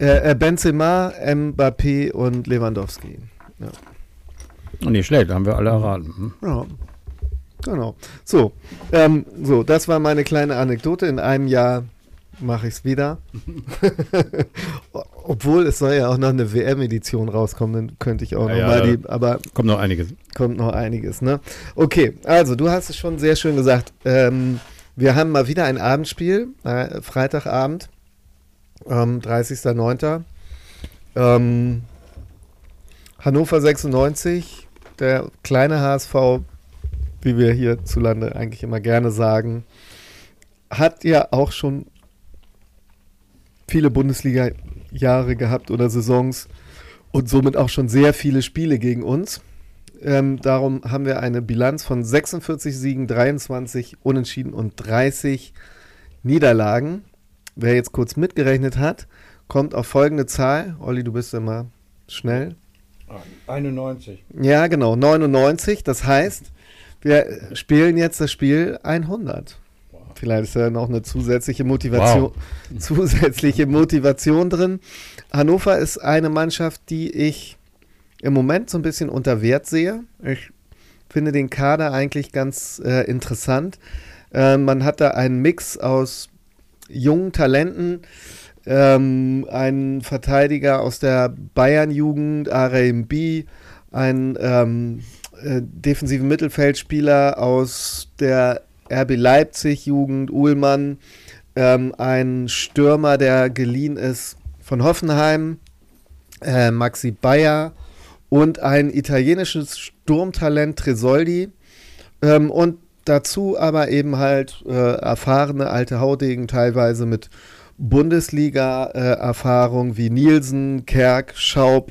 äh, Benzema, Mbappé und Lewandowski. Ja. Und nicht schlecht, haben wir alle erraten. Hm? Ja, genau. So, ähm, so, das war meine kleine Anekdote. In einem Jahr mache ich es wieder. Obwohl, es soll ja auch noch eine W M-Edition rauskommen, dann könnte ich auch ja, nochmal ja, die, aber... Kommt noch einiges. Kommt noch einiges, ne? Okay, also du hast es schon sehr schön gesagt. Ähm, wir haben mal wieder ein Abendspiel, äh, Freitagabend, ähm, dreißigster neunter Ähm, Hannover sechsundneunzig, der kleine H S V, wie wir hierzulande eigentlich immer gerne sagen, hat ja auch schon viele Bundesliga-Jahre gehabt oder Saisons und somit auch schon sehr viele Spiele gegen uns. Ähm, darum haben wir eine Bilanz von sechsundvierzig Siegen, dreiundzwanzig Unentschieden und dreißig Niederlagen. Wer jetzt kurz mitgerechnet hat, kommt auf folgende Zahl. Olli, du bist immer schnell. einundneunzig. Ja, genau, neunundneunzig. Das heißt, wir spielen jetzt das Spiel hundert. Vielleicht ist da noch eine zusätzliche Motivation, wow. zusätzliche Motivation drin. Hannover ist eine Mannschaft, die ich im Moment so ein bisschen unter Wert sehe. Ich finde den Kader eigentlich ganz äh, interessant. Äh, man hat da einen Mix aus jungen Talenten, ähm, einen Verteidiger aus der Bayern-Jugend, R M B, einen ähm, äh, defensiven Mittelfeldspieler aus der R B Leipzig, Jugend, Uhlmann, ähm, ein Stürmer, der geliehen ist von Hoffenheim, äh, Maxi Bayer und ein italienisches Sturmtalent Tresoldi ähm, und dazu aber eben halt äh, erfahrene alte Haudegen teilweise mit Bundesliga-Erfahrung äh, wie Nielsen, Kerk, Schaub,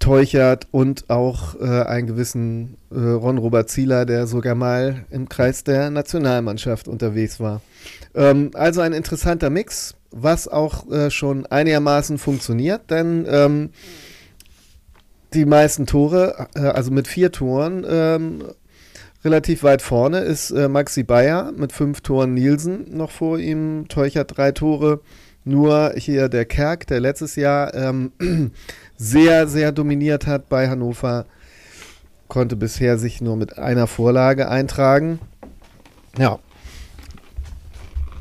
Teuchert und auch äh, einen gewissen äh, Ron-Robert Zieler, der sogar mal im Kreis der Nationalmannschaft unterwegs war. Ähm, also ein interessanter Mix, was auch äh, schon einigermaßen funktioniert, denn ähm, die meisten Tore, äh, also mit vier Toren, ähm, relativ weit vorne ist äh, Maxi Bayer mit fünf Toren, Nielsen noch vor ihm, Teuchert drei Tore. Nur hier der Kerk, der letztes Jahr ähm, sehr, sehr dominiert hat bei Hannover, konnte bisher sich nur mit einer Vorlage eintragen. Ja,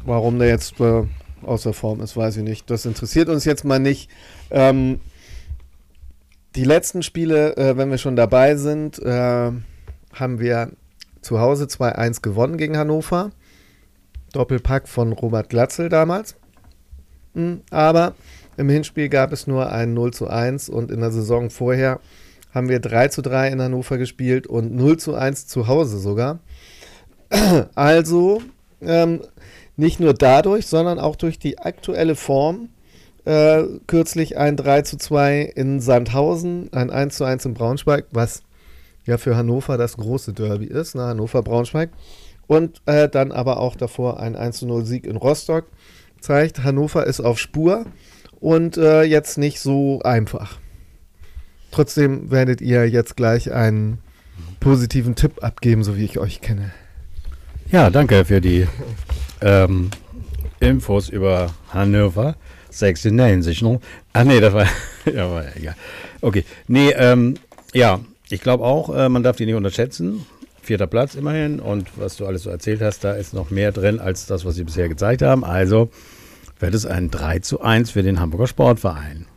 warum der jetzt äh, außer Form ist, weiß ich nicht. Das interessiert uns jetzt mal nicht. Ähm, die letzten Spiele, äh, wenn wir schon dabei sind, äh, haben wir zu Hause zwei eins gewonnen gegen Hannover. Doppelpack von Robert Glatzel damals. Aber im Hinspiel gab es nur ein null zu eins und in der Saison vorher haben wir drei zu drei in Hannover gespielt und null zu eins zu Hause sogar. Also ähm, nicht nur dadurch, sondern auch durch die aktuelle Form. Äh, kürzlich ein drei zu zwei in Sandhausen, ein eins zu eins in Braunschweig, was ja für Hannover das große Derby ist, ne? Hannover-Braunschweig. Und äh, dann aber auch davor ein eins zu null Sieg in Rostock. Zeigt, Hannover ist auf Spur und äh, jetzt nicht so einfach. Trotzdem werdet ihr jetzt gleich einen positiven Tipp abgeben, so wie ich euch kenne. Ja, danke für die ähm, Infos über Hannover sechsundneunzig. Ne? Ach nee, das war, das war egal. Okay, nee, ähm, ja, ich glaube auch, äh, man darf die nicht unterschätzen. Vierter Platz immerhin und was du alles so erzählt hast, da ist noch mehr drin als das, was sie bisher gezeigt haben. Also wird es ein drei zu eins für den Hamburger Sportverein.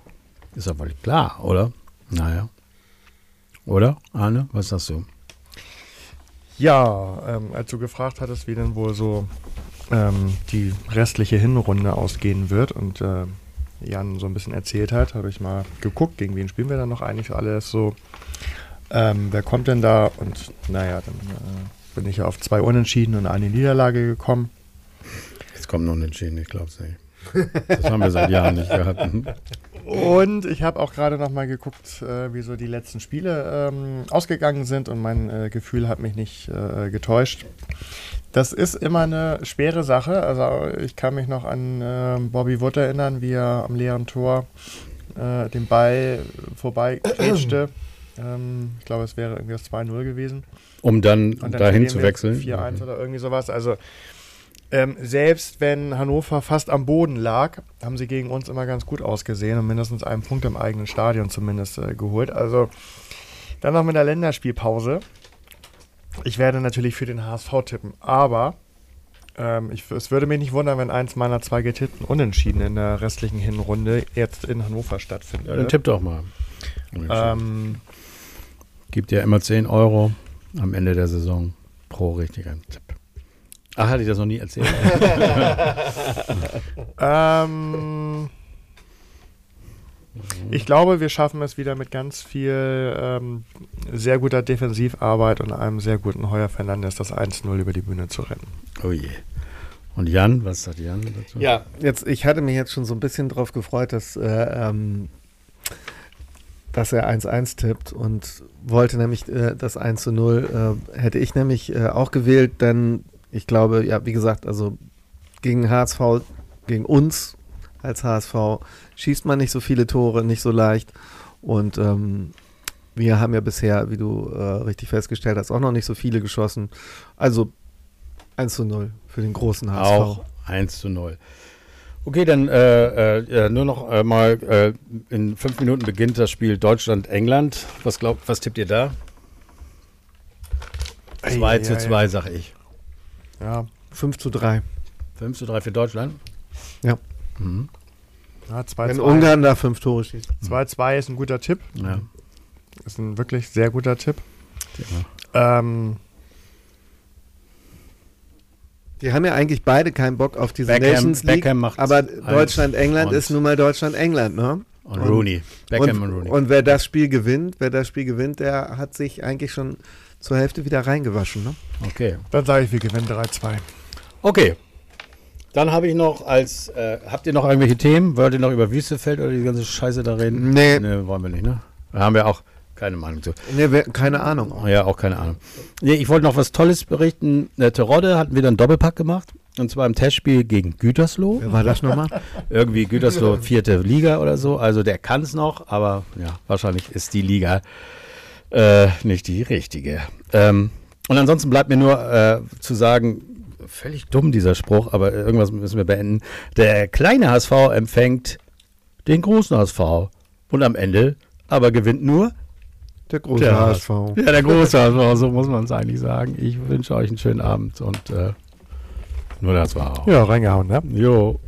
Ist aber klar, oder? Naja. Oder, Arne? Was sagst du? Ja, ähm, als du gefragt hattest, wie denn wohl so ähm, die restliche Hinrunde ausgehen wird und äh, Jan so ein bisschen erzählt hat, habe ich mal geguckt, gegen wen spielen wir dann noch eigentlich alles so. Ähm, wer kommt denn da? Und naja, dann äh, bin ich ja auf zwei Unentschieden und eine Niederlage gekommen. Jetzt kommt ein Unentschieden, ich glaube es nicht. Das haben wir seit Jahren nicht gehabt. Und ich habe auch gerade noch mal geguckt, äh, wie so die letzten Spiele ähm, ausgegangen sind, und mein äh, Gefühl hat mich nicht äh, getäuscht. Das ist immer eine schwere Sache. Also ich kann mich noch an äh, Bobby Wood erinnern, wie er am leeren Tor äh, den Ball vorbei kretschte. Ähm, ich glaube, es wäre irgendwie das zwei null gewesen. Um dann, dann dahin zu wechseln. vier eins oder irgendwie sowas. Also Ähm, selbst wenn Hannover fast am Boden lag, haben sie gegen uns immer ganz gut ausgesehen und mindestens einen Punkt im eigenen Stadion zumindest äh, geholt. Also dann noch mit der Länderspielpause. Ich werde natürlich für den H S V tippen, aber ähm, ich, es würde mich nicht wundern, wenn eins meiner zwei getippten Unentschieden in der restlichen Hinrunde jetzt in Hannover stattfindet. Ja, dann tipp doch mal. Ähm, Gibt ja immer zehn Euro am Ende der Saison pro richtigen Tipp. Ach, hatte ich das noch nie erzählt. ähm, ich glaube, wir schaffen es wieder mit ganz viel ähm, sehr guter Defensivarbeit und einem sehr guten Heuer Fernandes das eins null über die Bühne zu retten. Oh je. Und Jan, was sagt Jan dazu? Ja, jetzt, ich hatte mich jetzt schon so ein bisschen drauf gefreut, dass, äh, ähm, dass er eins eins tippt und wollte nämlich äh, das eins zu null äh, hätte ich nämlich äh, auch gewählt, denn ich glaube, ja, wie gesagt, also gegen H S V, gegen uns als H S V schießt man nicht so viele Tore, nicht so leicht. Und ähm, wir haben ja bisher, wie du äh, richtig festgestellt hast, auch noch nicht so viele geschossen. Also eins zu null für den großen H S V. Auch eins zu null. Okay, dann äh, äh, nur noch äh, mal, äh, in fünf Minuten beginnt das Spiel Deutschland-England. Was glaubt, was tippt ihr da? zwei zu zwei, sag ich. Ja, fünf zu drei. fünf zu drei für Deutschland? Ja. Mhm. Ja, zwei, wenn zwei, Ungarn da fünf Tore schießt. zwei zu zwei ist ein guter Tipp. Ja. Ist ein wirklich sehr guter Tipp. Ja. Ähm, die haben ja eigentlich beide keinen Bock auf diese Beckham, Nations League. Beckham macht aber Deutschland-England ist nun mal Deutschland-England, ne? Und, und Rooney. Beckham und, und Rooney. Und wer das Spiel gewinnt, wer das Spiel gewinnt, der hat sich eigentlich schon zur Hälfte wieder reingewaschen, ne? Okay. Dann sage ich, wir gewinnen drei zwei. Okay. Dann habe ich noch als, äh, habt ihr noch irgendwelche Themen? Wollt ihr noch über Wüstefeld oder die ganze Scheiße da reden? Nee. Nee, wollen wir nicht, ne? Da haben wir auch keine Meinung zu. Nee, wir, keine Ahnung. Auch. Ja, auch keine Ahnung. Nee, ich wollte noch was Tolles berichten. Der Terodde hat wieder einen Doppelpack gemacht. Und zwar im Testspiel gegen Gütersloh. Wer war das nochmal? Irgendwie Gütersloh, vierte Liga oder so. Also der kann es noch, aber ja, wahrscheinlich ist die Liga Äh, nicht die richtige. Ähm, und ansonsten bleibt mir nur äh, zu sagen, völlig dumm dieser Spruch, aber irgendwas müssen wir beenden. Der kleine H S V empfängt den großen H S V und am Ende aber gewinnt nur der große der H S V. Ja, der große H S V, so muss man es eigentlich sagen. Ich wünsche euch einen schönen Abend und äh, nur das war auch. Ja, reingehauen, ne? Jo.